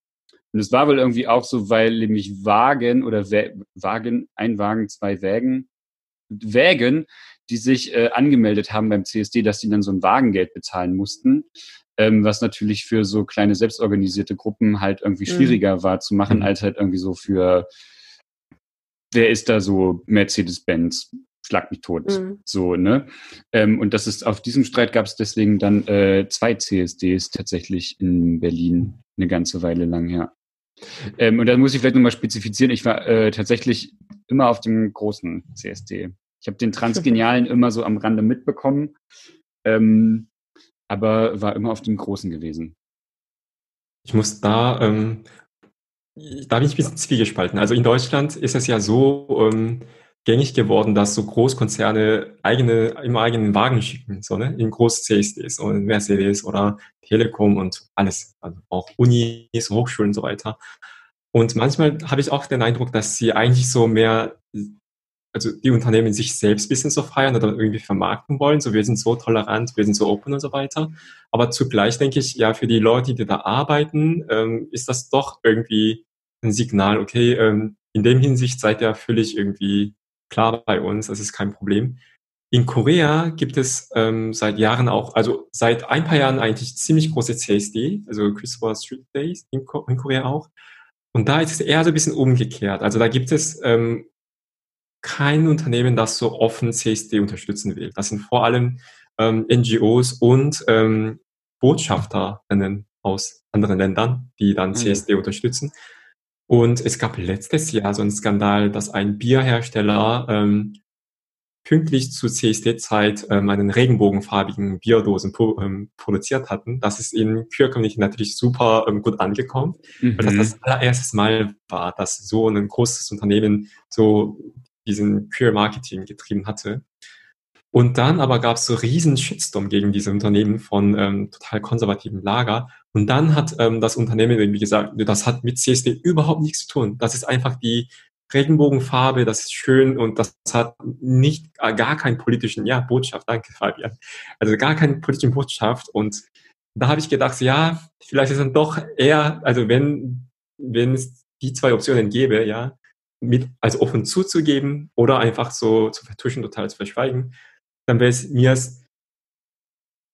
Und es war wohl irgendwie auch so, weil nämlich Wagen oder Wä- Wagen, ein Wagen, zwei Wägen, Wägen, die sich äh, angemeldet haben beim C S D, dass die dann so ein Wagengeld bezahlen mussten, ähm, was natürlich für so kleine selbstorganisierte Gruppen halt irgendwie schwieriger mhm. war zu machen, als halt irgendwie so für, wer ist da so, Mercedes-Benz, schlag mich tot, mhm. so, ne? Ähm, und das ist, auf diesem Streit gab es deswegen dann äh, zwei C S Ds tatsächlich in Berlin eine ganze Weile lang, ja. Ähm, und da muss ich vielleicht nochmal spezifizieren, ich war äh, tatsächlich immer auf dem großen C S D. Ich habe den Transgenialen immer so am Rande mitbekommen, ähm, aber war immer auf dem großen gewesen. Ich muss da, ähm, da bin ich ein bisschen zwiegespalten. Also in Deutschland ist es ja so ähm, gängig geworden, dass so Großkonzerne eigene, immer eigenen Wagen schicken, so, ne? In Groß-C S Ds und Mercedes oder Telekom und alles, also auch Unis, Hochschulen und so weiter. Und manchmal habe ich auch den Eindruck, dass sie eigentlich so mehr, also die Unternehmen sich selbst ein bisschen so feiern oder irgendwie vermarkten wollen. So, wir sind so tolerant, wir sind so open und so weiter. Aber zugleich denke ich, ja, für die Leute, die da arbeiten, ähm, ist das doch irgendwie ein Signal, okay, ähm, in dem Hinsicht seid ihr völlig irgendwie klar bei uns, das ist kein Problem. In Korea gibt es ähm, seit Jahren auch, also seit ein paar Jahren eigentlich ziemlich große C S D, also Christopher Street Day in, Ko- in Korea auch. Und da ist es eher so ein bisschen umgekehrt. Also da gibt es ähm, kein Unternehmen, das so offen C S D unterstützen will. Das sind vor allem ähm, N G Os und ähm, Botschafterinnen aus anderen Ländern, die dann C S D mhm. unterstützen. Und es gab letztes Jahr so einen Skandal, dass ein Bierhersteller ähm, pünktlich zur C S D-Zeit ähm, einen regenbogenfarbigen Bierdosen pro, ähm, produziert hatten. Das ist in Queer Korea natürlich super ähm, gut angekommen, mhm. weil das das allererste Mal war, dass so ein großes Unternehmen so diesen Queer-Marketing getrieben hatte. Und dann aber gab es so riesen Shitstorm gegen diese Unternehmen von ähm, total konservativen Lager. Und dann hat ähm, das Unternehmen irgendwie gesagt, das hat mit C S D überhaupt nichts zu tun. Das ist einfach die Regenbogenfarbe, das ist schön und das hat nicht, gar keinen politischen, ja, Botschaft, danke Fabian, also gar keinen politischen Botschaft und da habe ich gedacht, ja, vielleicht ist dann doch eher, also wenn, wenn es die zwei Optionen gäbe, ja, mit, also offen zuzugeben oder einfach so zu vertuschen, total zu verschweigen, dann wäre es mir,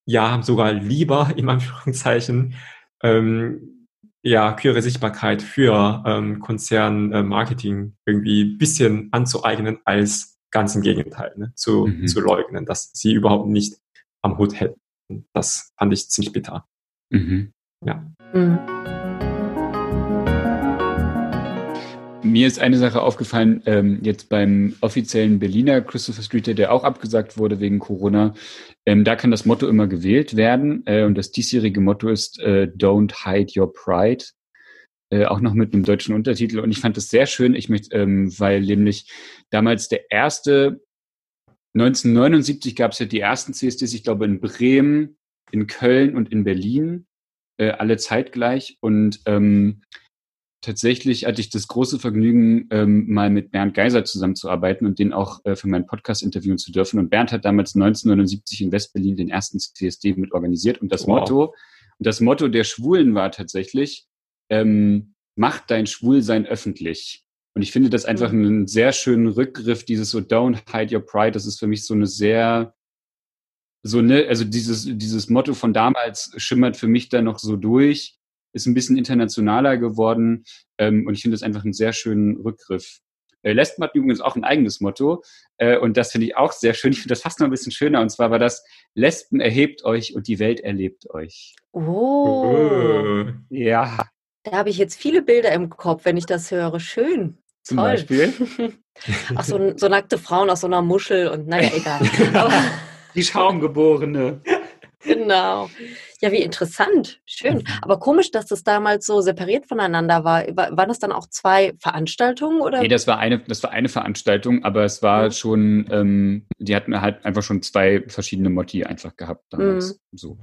ja, sogar lieber, in Anführungszeichen, ähm, ja, queere Sichtbarkeit für ähm, Konzernmarketing äh, irgendwie ein bisschen anzueignen, als ganz im Gegenteil, ne? zu, mhm. zu leugnen, dass sie überhaupt nicht am Hut hätten. Das fand ich ziemlich bitter. Mhm. Ja. Mhm. Mir ist eine Sache aufgefallen, ähm, jetzt beim offiziellen Berliner Christopher Street Day, der auch abgesagt wurde wegen Corona, ähm, da kann das Motto immer gewählt werden äh, und das diesjährige Motto ist äh, Don't Hide Your Pride, äh, auch noch mit einem deutschen Untertitel und ich fand das sehr schön, ich möchte, ähm, weil nämlich damals der erste neunzehnhundertneunundsiebzig gab es ja die ersten C S Ds, ich glaube, in Bremen, in Köln und in Berlin, äh, alle zeitgleich. Und ähm, tatsächlich hatte ich das große Vergnügen, ähm, mal mit Bernd Geiser zusammenzuarbeiten und den auch äh, für meinen Podcast interviewen zu dürfen. Und Bernd hat damals neunzehnhundertneunundsiebzig in West-Berlin den ersten C S D mit organisiert. Und das, wow. Motto, und das Motto der Schwulen war tatsächlich, ähm, macht dein Schwulsein öffentlich. Und ich finde das einfach einen sehr schönen Rückgriff, dieses so don't hide your pride, das ist für mich so eine sehr, so ne, also dieses, dieses Motto von damals schimmert für mich da noch so durch, ist ein bisschen internationaler geworden, ähm, und ich finde das einfach einen sehr schönen Rückgriff. Äh, Lesben hat übrigens auch ein eigenes Motto, äh, und das finde ich auch sehr schön, ich finde das fast noch ein bisschen schöner, und zwar war das, Lesben erhebt euch und die Welt erlebt euch. Oh. Ja. Da habe ich jetzt viele Bilder im Kopf, wenn ich das höre. Schön. Zum Toll. Beispiel? Ach, so, so nackte Frauen aus so einer Muschel und naja, egal. Aber die Schaumgeborene. Genau. Ja, wie interessant. Schön. Aber komisch, dass das damals so separiert voneinander war. Waren das dann auch zwei Veranstaltungen? Oder? Nee, das war eine, das war eine Veranstaltung, aber es war mhm. schon, ähm, die hatten halt einfach schon zwei verschiedene Motti einfach gehabt damals. Mhm. So.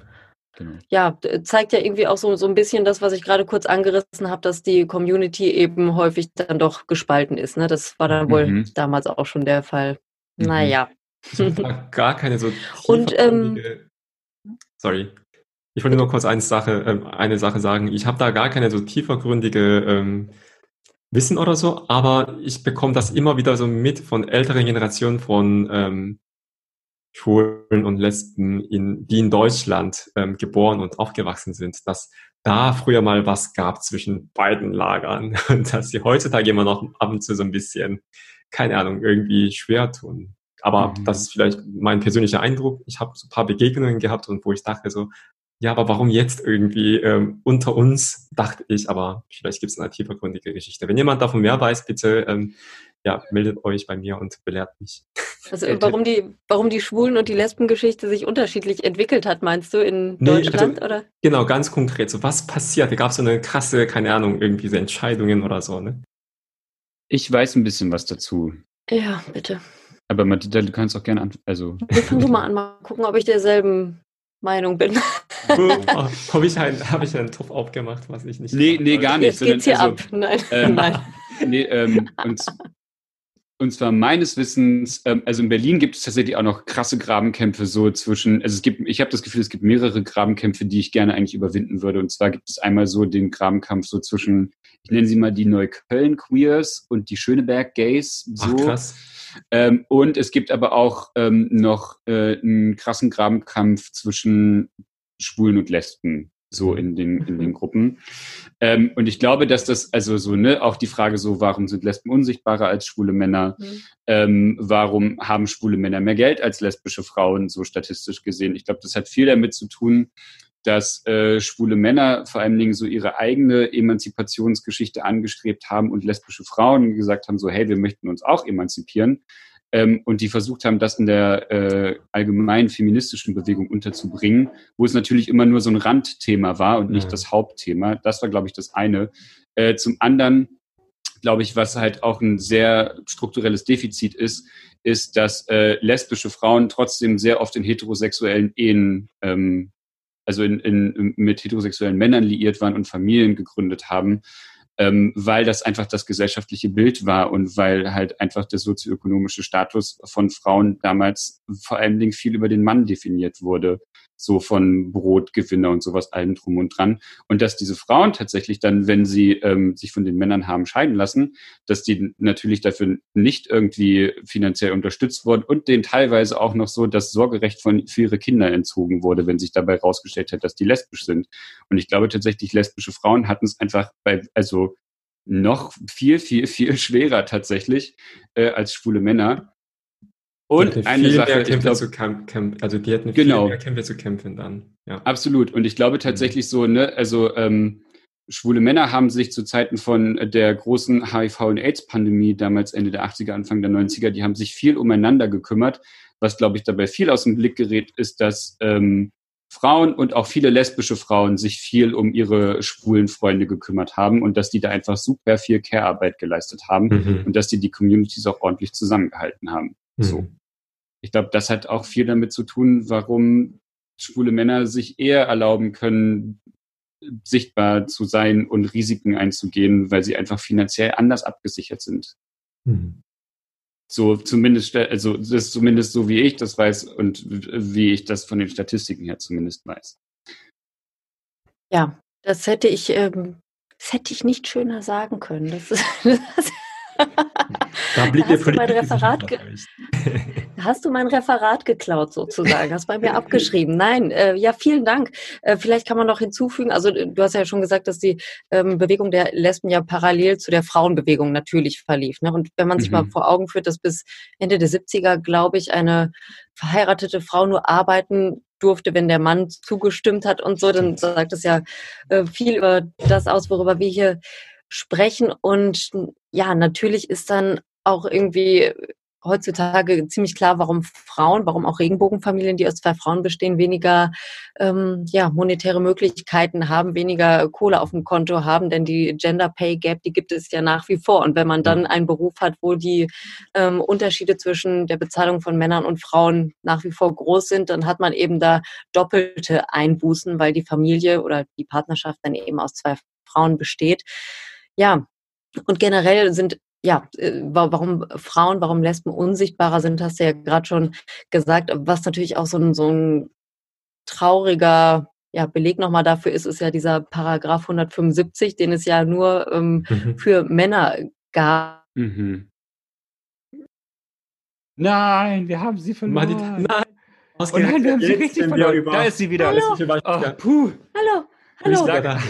Genau. Ja, zeigt ja irgendwie auch so, so ein bisschen das, was ich gerade kurz angerissen habe, dass die Community eben häufig dann doch gespalten ist. Ne? Das war dann wohl mhm. damals auch schon der Fall. Mhm. Naja. Das war gar keine so... Und, ähm, sorry. Ich wollte nur kurz eine Sache, äh, eine Sache sagen. Ich habe da gar keine so tiefergründige ähm, Wissen oder so, aber ich bekomme das immer wieder so mit von älteren Generationen von... Ähm, Schwulen und Lesben, in, die in Deutschland ähm, geboren und aufgewachsen sind, dass da früher mal was gab zwischen beiden Lagern und dass sie heutzutage immer noch ab und zu so ein bisschen, keine Ahnung, irgendwie schwer tun. Aber mhm. das ist vielleicht mein persönlicher Eindruck. Ich habe so ein paar Begegnungen gehabt, und wo ich dachte so, ja, aber warum jetzt irgendwie ähm, unter uns, dachte ich, aber vielleicht gibt es eine tiefergründige Geschichte. Wenn jemand davon mehr weiß, bitte ähm, ja, meldet euch bei mir und belehrt mich. Also warum die, warum die Schwulen- und die Lesbengeschichte sich unterschiedlich entwickelt hat, meinst du, in nee, Deutschland? Also, oder? Genau, ganz konkret. So, was passiert? Da gab es so eine krasse, keine Ahnung, irgendwie so Entscheidungen oder so, ne? Ich weiß ein bisschen was dazu. Ja, bitte. Aber Madita, du kannst auch gerne anfangen. Also. Fang du mal an, mal gucken, ob ich derselben Meinung bin. Oh, habe ich einen, hab einen Topf aufgemacht, was ich nicht... Nee, nee, gar nicht. Jetzt geht's hier also, ab. Nein, ähm, nein. Nee, ähm, und... Und zwar meines Wissens, ähm, also in Berlin gibt es tatsächlich auch noch krasse Grabenkämpfe so zwischen, also es gibt, ich habe das Gefühl, es gibt mehrere Grabenkämpfe, die ich gerne eigentlich überwinden würde. Und zwar gibt es einmal so den Grabenkampf so zwischen, ich nenne sie mal die Neukölln-Queers und die Schöneberg-Gays. So. Ach, krass. Ähm, und es gibt aber auch ähm, noch äh, einen krassen Grabenkampf zwischen Schwulen und Lesben. So in den, in den Gruppen. Ähm, und ich glaube, dass das, also so, ne, auch die Frage so, warum sind Lesben unsichtbarer als schwule Männer? Mhm. Ähm, warum haben schwule Männer mehr Geld als lesbische Frauen, so statistisch gesehen? Ich glaube, das hat viel damit zu tun, dass äh, schwule Männer vor allen Dingen so ihre eigene Emanzipationsgeschichte angestrebt haben und lesbische Frauen gesagt haben, so, hey, wir möchten uns auch emanzipieren. Und die versucht haben, das in der äh, allgemeinen feministischen Bewegung unterzubringen, wo es natürlich immer nur so ein Randthema war und nicht ja. das Hauptthema. Das war, glaube ich, das eine. Äh, zum anderen, glaube ich, was halt auch ein sehr strukturelles Defizit ist, ist, dass äh, lesbische Frauen trotzdem sehr oft in heterosexuellen Ehen, ähm, also in, in, mit heterosexuellen Männern liiert waren und Familien gegründet haben. Ähm, weil das einfach das gesellschaftliche Bild war und weil halt einfach der sozioökonomische Status von Frauen damals vor allen Dingen viel über den Mann definiert wurde, so von Brotgewinner und sowas, allem drum und dran. Und dass diese Frauen tatsächlich dann, wenn sie ähm, sich von den Männern haben scheiden lassen, dass die natürlich dafür nicht irgendwie finanziell unterstützt wurden und denen teilweise auch noch so das Sorgerecht von, für ihre Kinder entzogen wurde, wenn sich dabei rausgestellt hat, dass die lesbisch sind. Und ich glaube tatsächlich, lesbische Frauen hatten es einfach bei, also noch viel, viel, viel schwerer tatsächlich äh, als schwule Männer. Und die eine Sache, ich glaub, zu kämpfen, also die hatten viel genau. mehr Kämpfe zu kämpfen dann. Ja. Absolut. Und ich glaube tatsächlich so, ne, also ähm, schwule Männer haben sich zu Zeiten von der großen H I V- und AIDS-Pandemie, damals Ende der achtziger, Anfang der neunziger, die haben sich viel umeinander gekümmert. Was, glaube ich, dabei viel aus dem Blick gerät, ist, dass ähm, Frauen und auch viele lesbische Frauen sich viel um ihre schwulen Freunde gekümmert haben und dass die da einfach super viel Care-Arbeit geleistet haben mhm. und dass die die Communities auch ordentlich zusammengehalten haben. Mhm. So. ich glaube, das hat auch viel damit zu tun, warum schwule Männer sich eher erlauben können, sichtbar zu sein und Risiken einzugehen, weil sie einfach finanziell anders abgesichert sind. Mhm. So zumindest, also das ist zumindest so, wie ich das weiß und wie ich das von den Statistiken her zumindest weiß. Ja, das hätte ich, ähm, das hätte ich nicht schöner sagen können. Das ist, das da blieb da hast, du mein Referat ge- hast du mein Referat geklaut sozusagen, hast bei mir abgeschrieben. Nein, äh, ja, vielen Dank. Äh, vielleicht kann man noch hinzufügen, also du hast ja schon gesagt, dass die ähm, Bewegung der Lesben ja parallel zu der Frauenbewegung natürlich verlief. Ne? Und wenn man sich mhm. mal vor Augen führt, dass bis Ende der siebziger, glaube ich, eine verheiratete Frau nur arbeiten durfte, wenn der Mann zugestimmt hat und so, dann sagt das ja äh, viel über das aus, worüber wir hier sprechen. Und ja, natürlich ist dann auch irgendwie heutzutage ziemlich klar, warum Frauen, warum auch Regenbogenfamilien, die aus zwei Frauen bestehen, weniger ähm, ja, monetäre Möglichkeiten haben, weniger Kohle auf dem Konto haben, denn die Gender Pay Gap, die gibt es ja nach wie vor. Und wenn man dann einen Beruf hat, wo die ähm, Unterschiede zwischen der Bezahlung von Männern und Frauen nach wie vor groß sind, dann hat man eben da doppelte Einbußen, weil die Familie oder die Partnerschaft dann eben aus zwei Frauen besteht. Ja, und generell sind, ja, warum Frauen, warum Lesben unsichtbarer sind, hast du ja gerade schon gesagt, was natürlich auch so ein, so ein trauriger ja, Beleg nochmal dafür ist, ist ja dieser Paragraph hundertfünfundsiebzig, den es ja nur ähm, mhm. für Männer gab. Mhm. Nein, wir haben sie verloren. Madita, nein, oh nein, wir haben sie richtig verloren. Da ist sie wieder. Hallo. Oh, puh. Hallo, hallo. hallo.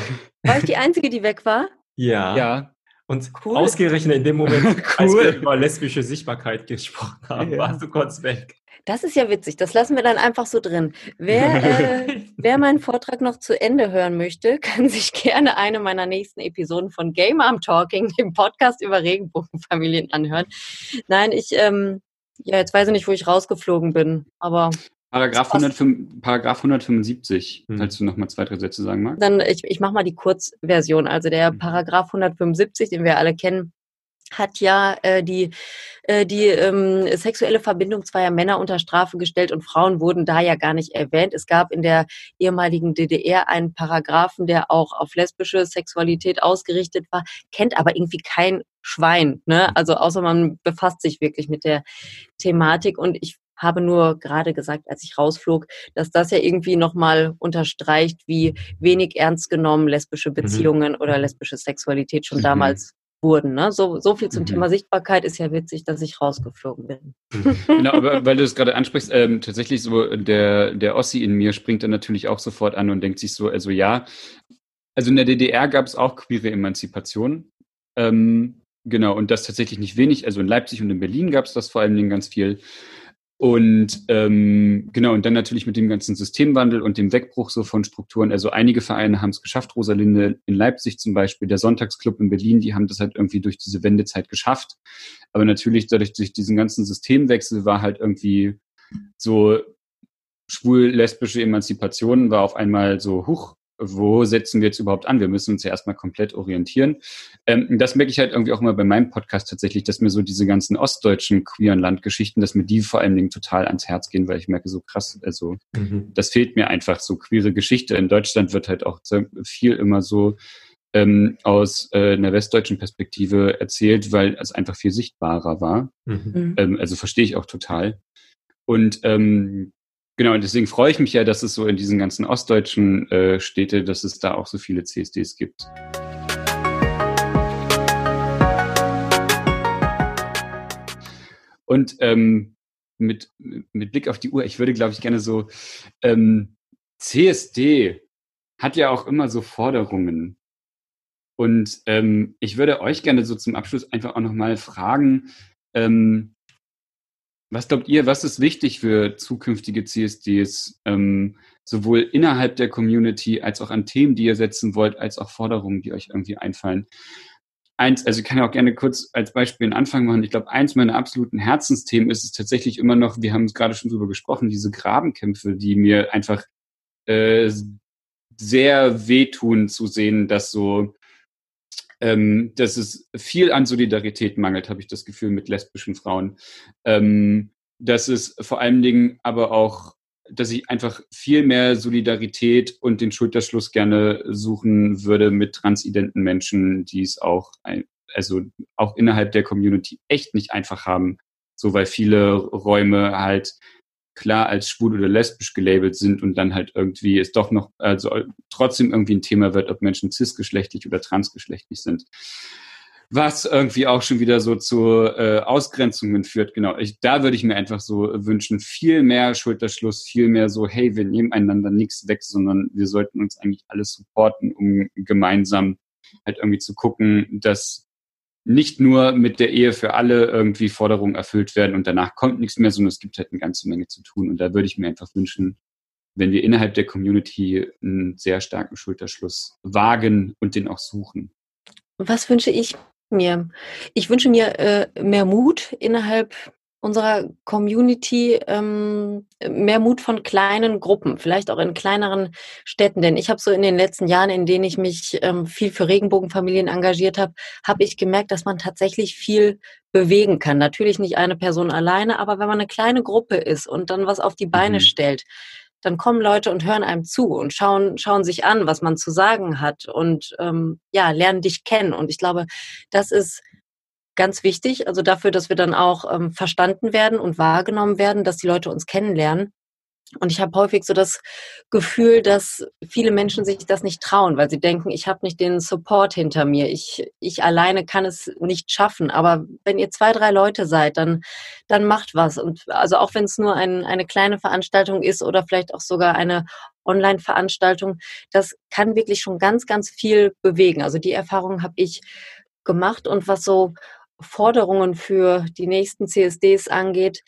War ich die Einzige, die weg war? Ja. ja. Und cool. Ausgerechnet in dem Moment, cool. als wir über lesbische Sichtbarkeit gesprochen haben, ja. warst du kurz weg. Das ist ja witzig, das lassen wir dann einfach so drin. Wer, äh, wer meinen Vortrag noch zu Ende hören möchte, kann sich gerne eine meiner nächsten Episoden von Gay Mom Talking, dem Podcast über Regenbogenfamilien, anhören. Nein, ich, ähm, ja, jetzt weiß ich nicht, wo ich rausgeflogen bin, aber... Paragraph hundertfünfundsiebzig, hm. falls du nochmal zwei, drei Sätze sagen magst. Dann, ich ich mache mal die Kurzversion. Also der Paragraph hundertfünfundsiebzig, den wir alle kennen, hat ja äh, die, äh, die ähm, sexuelle Verbindung zweier Männer unter Strafe gestellt und Frauen wurden da ja gar nicht erwähnt. Es gab in der ehemaligen D D R einen Paragraphen, der auch auf lesbische Sexualität ausgerichtet war, kennt aber irgendwie kein Schwein. Ne? Also außer man befasst sich wirklich mit der Thematik. Und ich habe nur gerade gesagt, als ich rausflog, dass das ja irgendwie nochmal unterstreicht, wie wenig ernst genommen lesbische Beziehungen mhm. oder lesbische Sexualität schon mhm. damals wurden. Ne? So, so viel zum mhm. Thema Sichtbarkeit. Ist ja witzig, dass ich rausgeflogen bin. Genau, aber weil du es gerade ansprichst, ähm, tatsächlich so der, der Ossi in mir springt dann natürlich auch sofort an und denkt sich so, also ja, also in der D D R gab es auch queere Emanzipation. Ähm, genau, und das tatsächlich nicht wenig. Also in Leipzig und in Berlin gab es das vor allen Dingen ganz viel. Und ähm, genau, und dann natürlich mit dem ganzen Systemwandel und dem Wegbruch so von Strukturen. Also einige Vereine haben es geschafft, Rosalinde in Leipzig zum Beispiel, der Sonntagsclub in Berlin, die haben das halt irgendwie durch diese Wendezeit geschafft. Aber natürlich dadurch, durch diesen ganzen Systemwechsel war halt irgendwie so schwul-lesbische Emanzipation war auf einmal so, huch, wo setzen wir jetzt überhaupt an? Wir müssen uns ja erstmal komplett orientieren. Ähm, das merke ich halt irgendwie auch immer bei meinem Podcast tatsächlich, dass mir so diese ganzen ostdeutschen queeren Landgeschichten, dass mir die vor allen Dingen total ans Herz gehen, weil ich merke, so krass, also mhm. das fehlt mir einfach, so queere Geschichte. In Deutschland wird halt auch viel immer so ähm, aus äh, einer westdeutschen Perspektive erzählt, weil es einfach viel sichtbarer war. Mhm. Ähm, also verstehe ich auch total. Und ähm, Genau, und deswegen freue ich mich ja, dass es so in diesen ganzen ostdeutschen äh, Städte, dass es da auch so viele C S Ds gibt. Und ähm, mit, mit Blick auf die Uhr, ich würde, glaube ich, gerne so, ähm, C S D hat ja auch immer so Forderungen. Und ähm, ich würde euch gerne so zum Abschluss einfach auch nochmal fragen, ähm, was glaubt ihr, was ist wichtig für zukünftige C S Ds, ähm, sowohl innerhalb der Community als auch an Themen, die ihr setzen wollt, als auch Forderungen, die euch irgendwie einfallen? Eins, also ich kann ja auch gerne kurz als Beispiel einen Anfang machen. Ich glaube, eins meiner absoluten Herzensthemen ist es tatsächlich immer noch, wir haben es gerade schon drüber gesprochen, diese Grabenkämpfe, die mir einfach äh, sehr wehtun zu sehen, dass so... Ähm, dass es viel an Solidarität mangelt, habe ich das Gefühl, mit lesbischen Frauen. Ähm, dass es vor allen Dingen aber auch, dass ich einfach viel mehr Solidarität und den Schulterschluss gerne suchen würde mit transidenten Menschen, die es auch, also auch innerhalb der Community echt nicht einfach haben. So, weil viele Räume halt klar als schwul oder lesbisch gelabelt sind und dann halt irgendwie es doch noch, also trotzdem irgendwie ein Thema wird, ob Menschen cisgeschlechtlich oder transgeschlechtlich sind. Was irgendwie auch schon wieder so zu äh, Ausgrenzungen führt. Genau, ich, da würde ich mir einfach so wünschen, viel mehr Schulterschluss, viel mehr so, hey, wir nehmen einander nichts weg, sondern wir sollten uns eigentlich alle supporten, um gemeinsam halt irgendwie zu gucken, dass nicht nur mit der Ehe für alle irgendwie Forderungen erfüllt werden und danach kommt nichts mehr, sondern es gibt halt eine ganze Menge zu tun. Und da würde ich mir einfach wünschen, wenn wir innerhalb der Community einen sehr starken Schulterschluss wagen und den auch suchen. Was wünsche ich mir? Ich wünsche mir äh, mehr Mut innerhalb unserer Community, ähm, mehr Mut von kleinen Gruppen, vielleicht auch in kleineren Städten. Denn ich habe so in den letzten Jahren, in denen ich mich ähm, viel für Regenbogenfamilien engagiert habe, habe ich gemerkt, dass man tatsächlich viel bewegen kann. Natürlich nicht eine Person alleine, aber wenn man eine kleine Gruppe ist und dann was auf die Beine mhm. stellt, dann kommen Leute und hören einem zu und schauen, schauen sich an, was man zu sagen hat und ähm, ja, lernen dich kennen. Und ich glaube, das ist ganz wichtig, also dafür, dass wir dann auch ähm, verstanden werden und wahrgenommen werden, dass die Leute uns kennenlernen. Und ich habe häufig so das Gefühl, dass viele Menschen sich das nicht trauen, weil sie denken, ich habe nicht den Support hinter mir, ich, ich alleine kann es nicht schaffen. Aber wenn ihr zwei, drei Leute seid, dann, dann macht was. Und also auch wenn es nur ein, eine kleine Veranstaltung ist oder vielleicht auch sogar eine Online-Veranstaltung, das kann wirklich schon ganz, ganz viel bewegen. Also die Erfahrung habe ich gemacht. Und was so Forderungen für die nächsten C S Ds angeht,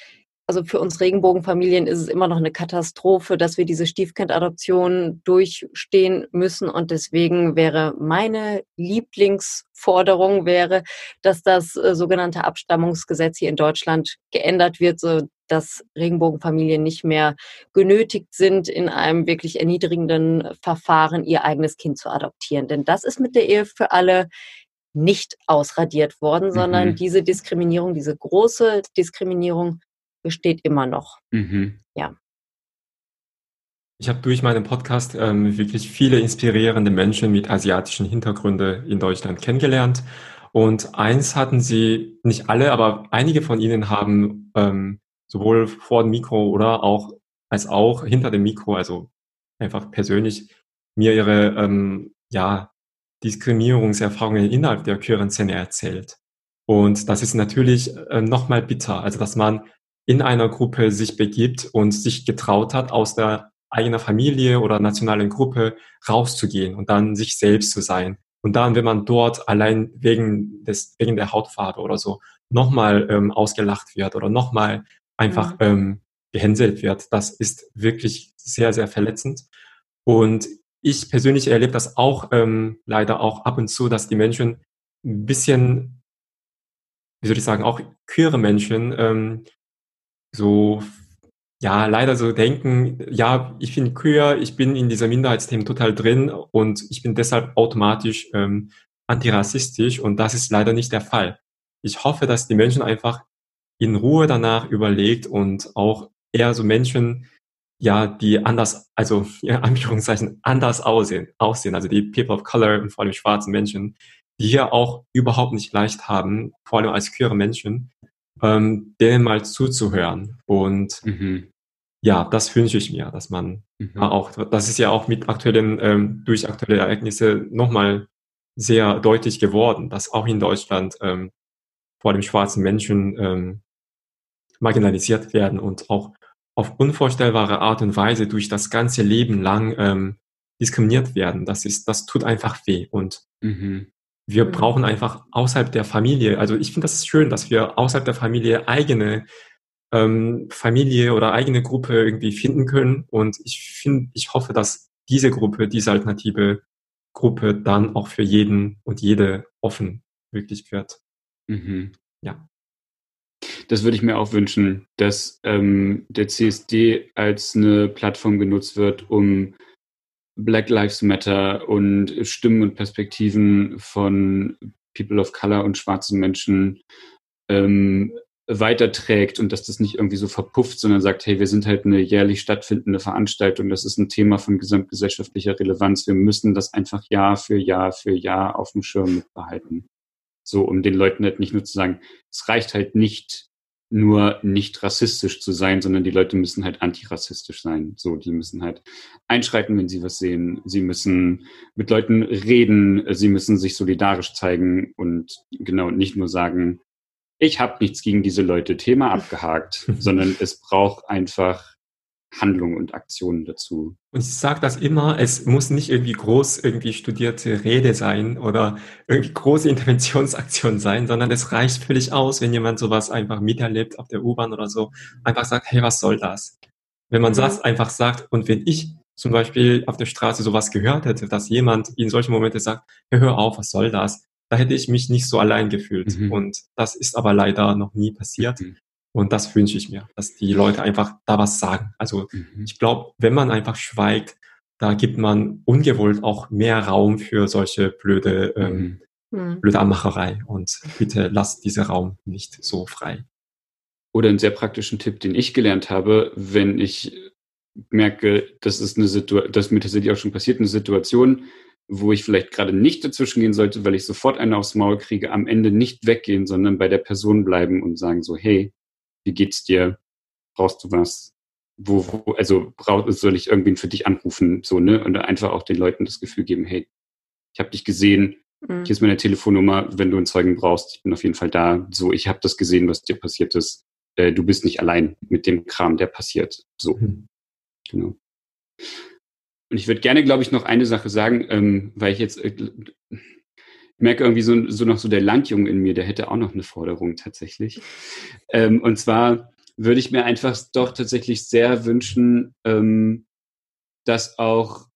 also für uns Regenbogenfamilien ist es immer noch eine Katastrophe, dass wir diese Stiefkindadoption durchstehen müssen. Und deswegen wäre meine Lieblingsforderung, wäre, dass das äh, sogenannte Abstammungsgesetz hier in Deutschland geändert wird, so dass Regenbogenfamilien nicht mehr genötigt sind, in einem wirklich erniedrigenden Verfahren ihr eigenes Kind zu adoptieren. Denn das ist mit der Ehe für alle nicht ausradiert worden, mhm. sondern diese Diskriminierung, diese große Diskriminierung, besteht immer noch. Mhm. Ja. Ich habe durch meinen Podcast ähm, wirklich viele inspirierende Menschen mit asiatischen Hintergründen in Deutschland kennengelernt. Und eins hatten sie, nicht alle, aber einige von ihnen haben ähm, sowohl vor dem Mikro oder auch als auch hinter dem Mikro, also einfach persönlich, mir ihre ähm, ja, Diskriminierungserfahrungen innerhalb der queeren Szene erzählt. Und das ist natürlich äh, nochmal bitter, also dass man in einer Gruppe sich begibt und sich getraut hat, aus der eigenen Familie oder nationalen Gruppe rauszugehen und dann sich selbst zu sein. Und dann, wenn man dort allein wegen des wegen der Hautfarbe oder so nochmal ähm, ausgelacht wird oder nochmal einfach mhm. ähm, gehänselt wird, das ist wirklich sehr, sehr verletzend. Und ich persönlich erlebe das auch ähm, leider auch ab und zu, dass die Menschen ein bisschen, wie soll ich sagen, auch queere Menschen, ähm, so, ja, leider so denken, ja, ich bin queer, ich bin in dieser Minderheitsthemen total drin und ich bin deshalb automatisch ähm, antirassistisch und das ist leider nicht der Fall. Ich hoffe, dass die Menschen einfach in Ruhe danach überlegt und auch eher so Menschen, ja, die anders, also in Anführungszeichen anders aussehen, aussehen, also die People of Color und vor allem schwarzen Menschen, die hier auch überhaupt nicht leicht haben, vor allem als queere Menschen, Ähm, denen mal zuzuhören. Und mhm. ja, das wünsche ich mir, dass man mhm. auch, das ist ja auch mit aktuellen, ähm, durch aktuelle Ereignisse nochmal sehr deutlich geworden, dass auch in Deutschland ähm, vor allem schwarzen Menschen ähm, marginalisiert werden und auch auf unvorstellbare Art und Weise durch das ganze Leben lang ähm, diskriminiert werden. Das ist, das tut einfach weh. Und mhm. wir brauchen einfach außerhalb der Familie, also ich finde das schön, dass wir außerhalb der Familie eigene ähm, Familie oder eigene Gruppe irgendwie finden können und ich finde, ich hoffe, dass diese Gruppe, diese alternative Gruppe dann auch für jeden und jede offen wirklich wird. Mhm. Ja. Das würde ich mir auch wünschen, dass ähm, der C S D als eine Plattform genutzt wird, um Black Lives Matter und Stimmen und Perspektiven von People of Color und schwarzen Menschen ähm, weiterträgt und dass das nicht irgendwie so verpufft, sondern sagt, hey, wir sind halt eine jährlich stattfindende Veranstaltung, das ist ein Thema von gesamtgesellschaftlicher Relevanz, wir müssen das einfach Jahr für Jahr für Jahr auf dem Schirm mitbehalten. So, um den Leuten halt nicht nur zu sagen, es reicht halt nicht, nur nicht rassistisch zu sein, sondern die Leute müssen halt antirassistisch sein. So, die müssen halt einschreiten, wenn sie was sehen. Sie müssen mit Leuten reden. Sie müssen sich solidarisch zeigen und genau nicht nur sagen, ich habe nichts gegen diese Leute, Thema abgehakt, sondern es braucht einfach Handlung und Aktionen dazu. Und ich sage das immer, es muss nicht irgendwie groß irgendwie studierte Rede sein oder irgendwie große Interventionsaktion sein, sondern es reicht völlig aus, wenn jemand sowas einfach miterlebt auf der U-Bahn oder so, einfach sagt, hey, was soll das? Wenn man das einfach sagt und wenn ich zum Beispiel auf der Straße sowas gehört hätte, dass jemand in solchen Momenten sagt, hey, hör auf, was soll das? Da hätte ich mich nicht so allein gefühlt. Mhm. Und das ist aber leider noch nie passiert. Mhm. Und das wünsche ich mir, dass die Leute einfach da was sagen. Also mhm. ich glaube, wenn man einfach schweigt, da gibt man ungewollt auch mehr Raum für solche blöde, ähm, mhm. blöde Anmacherei. Und bitte lasst diesen Raum nicht so frei. Oder einen sehr praktischen Tipp, den ich gelernt habe, wenn ich merke, das ist eine Situation, das mir tatsächlich auch schon passiert, eine Situation, wo ich vielleicht gerade nicht dazwischen gehen sollte, weil ich sofort einen aufs Maul kriege, am Ende nicht weggehen, sondern bei der Person bleiben und sagen so, hey, wie geht's dir? Brauchst du was? Wo, wo also brauch, soll ich irgendwen für dich anrufen? So, ne? Und einfach auch den Leuten das Gefühl geben, hey, ich habe dich gesehen, mhm. hier ist meine Telefonnummer, wenn du einen Zeugen brauchst, ich bin auf jeden Fall da. So, ich habe das gesehen, was dir passiert ist. Äh, du bist nicht allein mit dem Kram, der passiert. So, mhm. genau. Und ich würde gerne, glaube ich, noch eine Sache sagen, ähm, weil ich jetzt... Äh, Ich merke irgendwie so, so noch so der Landjunge in mir, der hätte auch noch eine Forderung tatsächlich. Ähm, und zwar würde ich mir einfach doch tatsächlich sehr wünschen, ähm, dass auch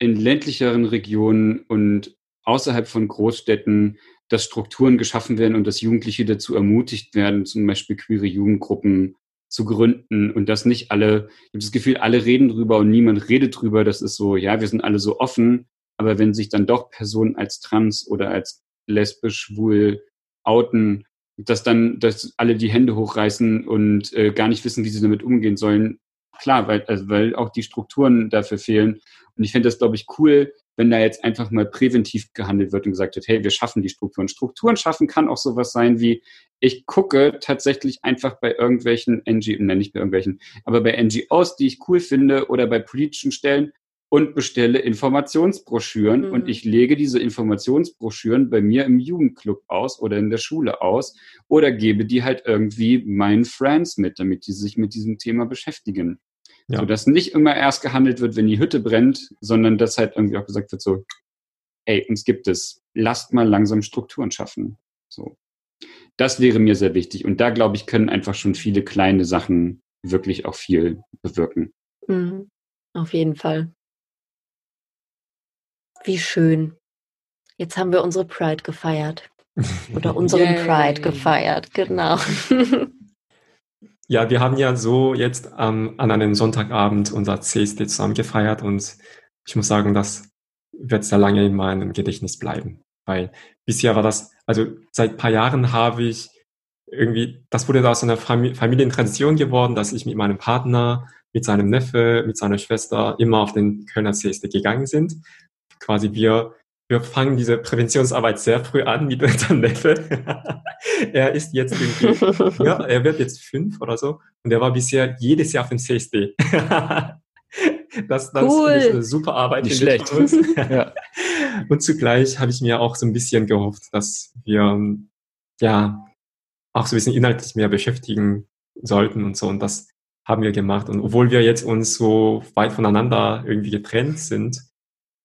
in ländlicheren Regionen und außerhalb von Großstädten, dass Strukturen geschaffen werden und dass Jugendliche dazu ermutigt werden, zum Beispiel queere Jugendgruppen zu gründen und dass nicht alle, ich habe das Gefühl, alle reden drüber und niemand redet drüber. Das ist so, ja, wir sind alle so offen. Aber wenn sich dann doch Personen als trans oder als lesbisch, schwul outen, dass dann dass alle die Hände hochreißen und äh, gar nicht wissen, wie sie damit umgehen sollen. Klar, weil, also, weil auch die Strukturen dafür fehlen. Und ich fände das, glaube ich, cool, wenn da jetzt einfach mal präventiv gehandelt wird und gesagt wird, hey, wir schaffen die Strukturen. Strukturen schaffen kann auch sowas sein wie, ich gucke tatsächlich einfach bei irgendwelchen N G Os, nein, nicht bei irgendwelchen, aber bei N G Os, die ich cool finde oder bei politischen Stellen, und bestelle Informationsbroschüren mhm. und ich lege diese Informationsbroschüren bei mir im Jugendclub aus oder in der Schule aus oder gebe die halt irgendwie meinen Friends mit, damit die sich mit diesem Thema beschäftigen. Ja. Sodass nicht immer erst gehandelt wird, wenn die Hütte brennt, sondern dass halt irgendwie auch gesagt wird so, ey, uns gibt es, lasst mal langsam Strukturen schaffen. So. Das wäre mir sehr wichtig und da, glaube ich, können einfach schon viele kleine Sachen wirklich auch viel bewirken. Mhm. Auf jeden Fall. Wie schön. Jetzt haben wir unsere Pride gefeiert. Oder unseren Yay. Pride gefeiert, genau. Ja, wir haben ja so jetzt ähm, an einem Sonntagabend unser C S D zusammen gefeiert und ich muss sagen, das wird sehr lange in meinem Gedächtnis bleiben. Weil bisher war das, also seit ein paar Jahren habe ich irgendwie, das wurde da aus einer Fam- Familientradition geworden, dass ich mit meinem Partner, mit seinem Neffe, mit seiner Schwester immer auf den Kölner C S D gegangen sind. Quasi wir, wir fangen diese Präventionsarbeit sehr früh an mit unserem Neffe. Er ist jetzt irgendwie, ja, er wird jetzt fünf oder so und er war bisher jedes Jahr auf dem C S D. Das, das cool. ist eine super Arbeit. Nicht schlecht. Uns. Ja. Und zugleich habe ich mir auch so ein bisschen gehofft, dass wir ja auch so ein bisschen inhaltlich mehr beschäftigen sollten und so und das haben wir gemacht und obwohl wir jetzt uns so weit voneinander irgendwie getrennt sind,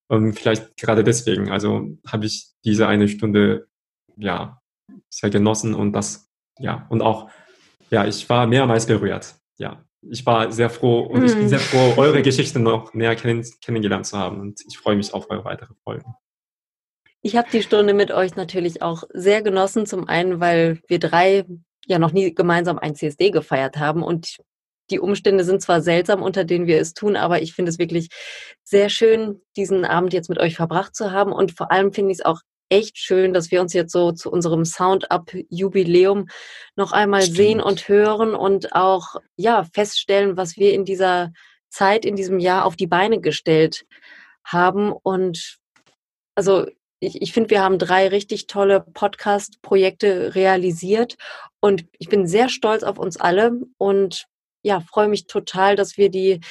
und vielleicht gerade deswegen, also habe ich diese eine Stunde, ja, sehr genossen und das, ja, und auch, ja, ich war mehrmals berührt, ja. Ich war sehr froh und mm. ich bin sehr froh, eure Geschichte noch näher kenn- kennengelernt zu haben und ich freue mich auf eure weitere Folgen. Ich habe die Stunde mit euch natürlich auch sehr genossen, zum einen, weil wir drei ja noch nie gemeinsam ein C S D gefeiert haben und die Umstände sind zwar seltsam, unter denen wir es tun, aber ich finde es wirklich sehr schön, diesen Abend jetzt mit euch verbracht zu haben. Und vor allem finde ich es auch echt schön, dass wir uns jetzt so zu unserem Sound-Up-Jubiläum noch einmal Stimmt. sehen und hören und auch ja feststellen, was wir in dieser Zeit, in diesem Jahr auf die Beine gestellt haben. Und also ich, ich finde, wir haben drei richtig tolle Podcast-Projekte realisiert und ich bin sehr stolz auf uns alle und ja, freue mich total, dass wir die,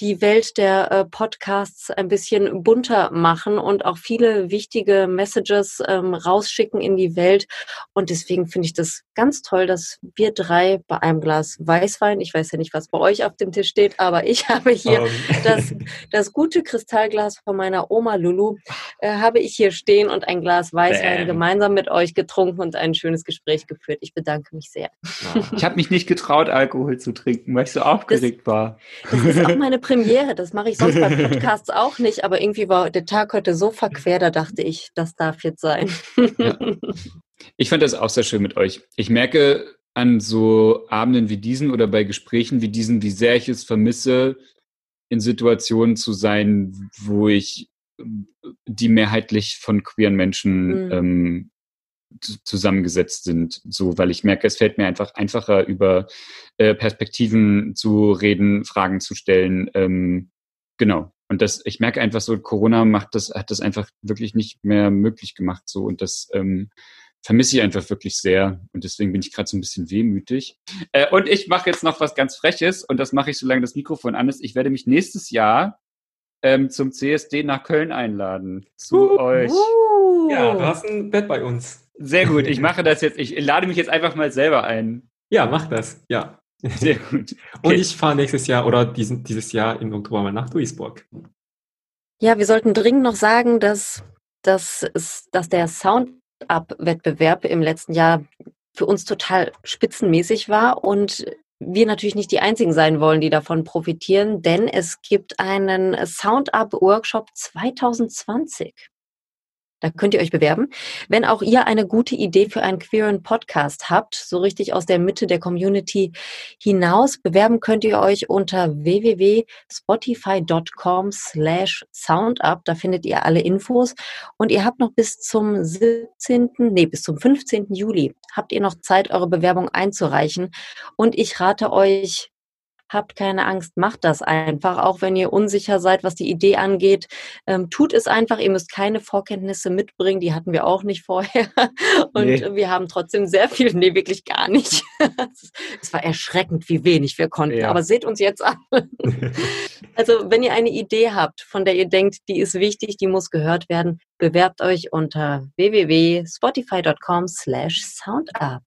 die Welt der äh, Podcasts ein bisschen bunter machen und auch viele wichtige Messages ähm, rausschicken in die Welt. Und deswegen finde ich das ganz toll, dass wir drei bei einem Glas Weißwein, ich weiß ja nicht, was bei euch auf dem Tisch steht, aber ich habe hier um. das, das gute Kristallglas von meiner Oma Lulu, äh, habe ich hier stehen und ein Glas Weißwein Bam. gemeinsam mit euch getrunken und ein schönes Gespräch geführt. Ich bedanke mich sehr. Ich habe mich nicht getraut, Alkohol zu trinken, weil ich so aufgeregt das, war. Das ist auch meine Premiere, das mache ich sonst bei Podcasts auch nicht, aber irgendwie war der Tag heute so verquer, da dachte ich, das darf jetzt sein. Ja. Ich fand das auch sehr schön mit euch. Ich merke an so Abenden wie diesen oder bei Gesprächen wie diesen, wie sehr ich es vermisse, in Situationen zu sein, wo ich die mehrheitlich von queeren Menschen mhm. ähm, zusammengesetzt sind, so, weil ich merke, es fällt mir einfach einfacher, über äh, Perspektiven zu reden, Fragen zu stellen, ähm, genau. Und das, ich merke einfach so, Corona macht das, hat das einfach wirklich nicht mehr möglich gemacht, so, und das ähm, vermisse ich einfach wirklich sehr und deswegen bin ich gerade so ein bisschen wehmütig. Äh, und ich mache jetzt noch was ganz Freches und das mache ich, solange das Mikrofon an ist. Ich werde mich nächstes Jahr ähm, zum C S D nach Köln einladen, zu uh, euch. Uh. Ja, du hast ein Bett bei uns. Sehr gut, ich mache das jetzt, ich lade mich jetzt einfach mal selber ein. Ja, mach das, ja. Sehr gut. Okay. Und ich fahre nächstes Jahr oder diesen, dieses Jahr im Oktober mal nach Duisburg. Ja, wir sollten dringend noch sagen, dass, dass, es, dass der Sound-Up-Wettbewerb im letzten Jahr für uns total spitzenmäßig war und wir natürlich nicht die Einzigen sein wollen, die davon profitieren, denn es gibt einen Sound-Up-Workshop zwanzig zwanzig. Da könnt ihr euch bewerben. Wenn auch ihr eine gute Idee für einen queeren Podcast habt, so richtig aus der Mitte der Community hinaus, bewerben könnt ihr euch unter www.spotify.com slash soundup. Da findet ihr alle Infos. Und ihr habt noch bis zum siebzehnten, nee, bis zum fünfzehnten Juli habt ihr noch Zeit, eure Bewerbung einzureichen. Und ich rate euch, habt keine Angst, macht das einfach. Auch wenn ihr unsicher seid, was die Idee angeht, ähm, tut es einfach. Ihr müsst keine Vorkenntnisse mitbringen, die hatten wir auch nicht vorher. Und nee. wir haben trotzdem sehr viel, nee, wirklich gar nicht. Es war erschreckend, wie wenig wir konnten, ja. aber seht uns jetzt an. Also wenn ihr eine Idee habt, von der ihr denkt, die ist wichtig, die muss gehört werden, bewerbt euch unter www.spotify.com slash soundup.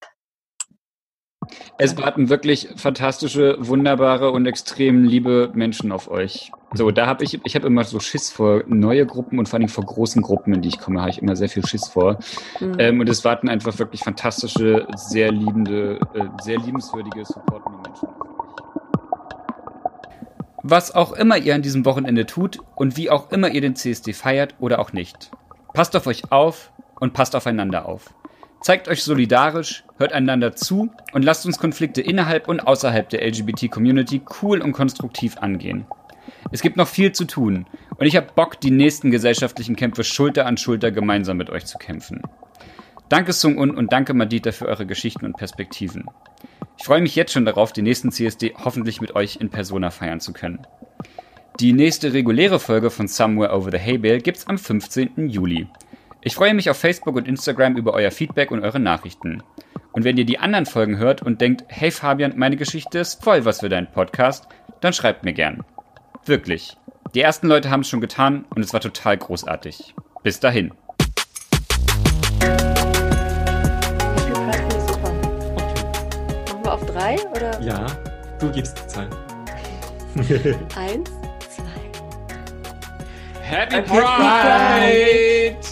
Es warten wirklich fantastische, wunderbare und extrem liebe Menschen auf euch. So, da habe ich, ich habe immer so Schiss vor neue Gruppen und vor allem vor großen Gruppen, in die ich komme, habe ich immer sehr viel Schiss vor. Mhm. Ähm, und es warten einfach wirklich fantastische, sehr liebende, äh, sehr liebenswürdige, supportende Menschen auf euch. Was auch immer ihr an diesem Wochenende tut und wie auch immer ihr den C S D feiert oder auch nicht. Passt auf euch auf und passt aufeinander auf. Zeigt euch solidarisch, hört einander zu und lasst uns Konflikte innerhalb und außerhalb der L G B T-Community cool und konstruktiv angehen. Es gibt noch viel zu tun und ich habe Bock, die nächsten gesellschaftlichen Kämpfe Schulter an Schulter gemeinsam mit euch zu kämpfen. Danke Sung Un und danke Madita für eure Geschichten und Perspektiven. Ich freue mich jetzt schon darauf, den nächsten C S D hoffentlich mit euch in Persona feiern zu können. Die nächste reguläre Folge von Somewhere Over the Hay Bale gibt's am fünfzehnten Juli. Ich freue mich auf Facebook und Instagram über euer Feedback und eure Nachrichten. Und wenn ihr die anderen Folgen hört und denkt, hey Fabian, meine Geschichte ist voll was für deinen Podcast, dann schreibt mir gern. Wirklich. Die ersten Leute haben es schon getan und es war total großartig. Bis dahin. Machen wir auf drei, oder? Ja, du gibst die Zahl. Eins, zwei. Happy Pride!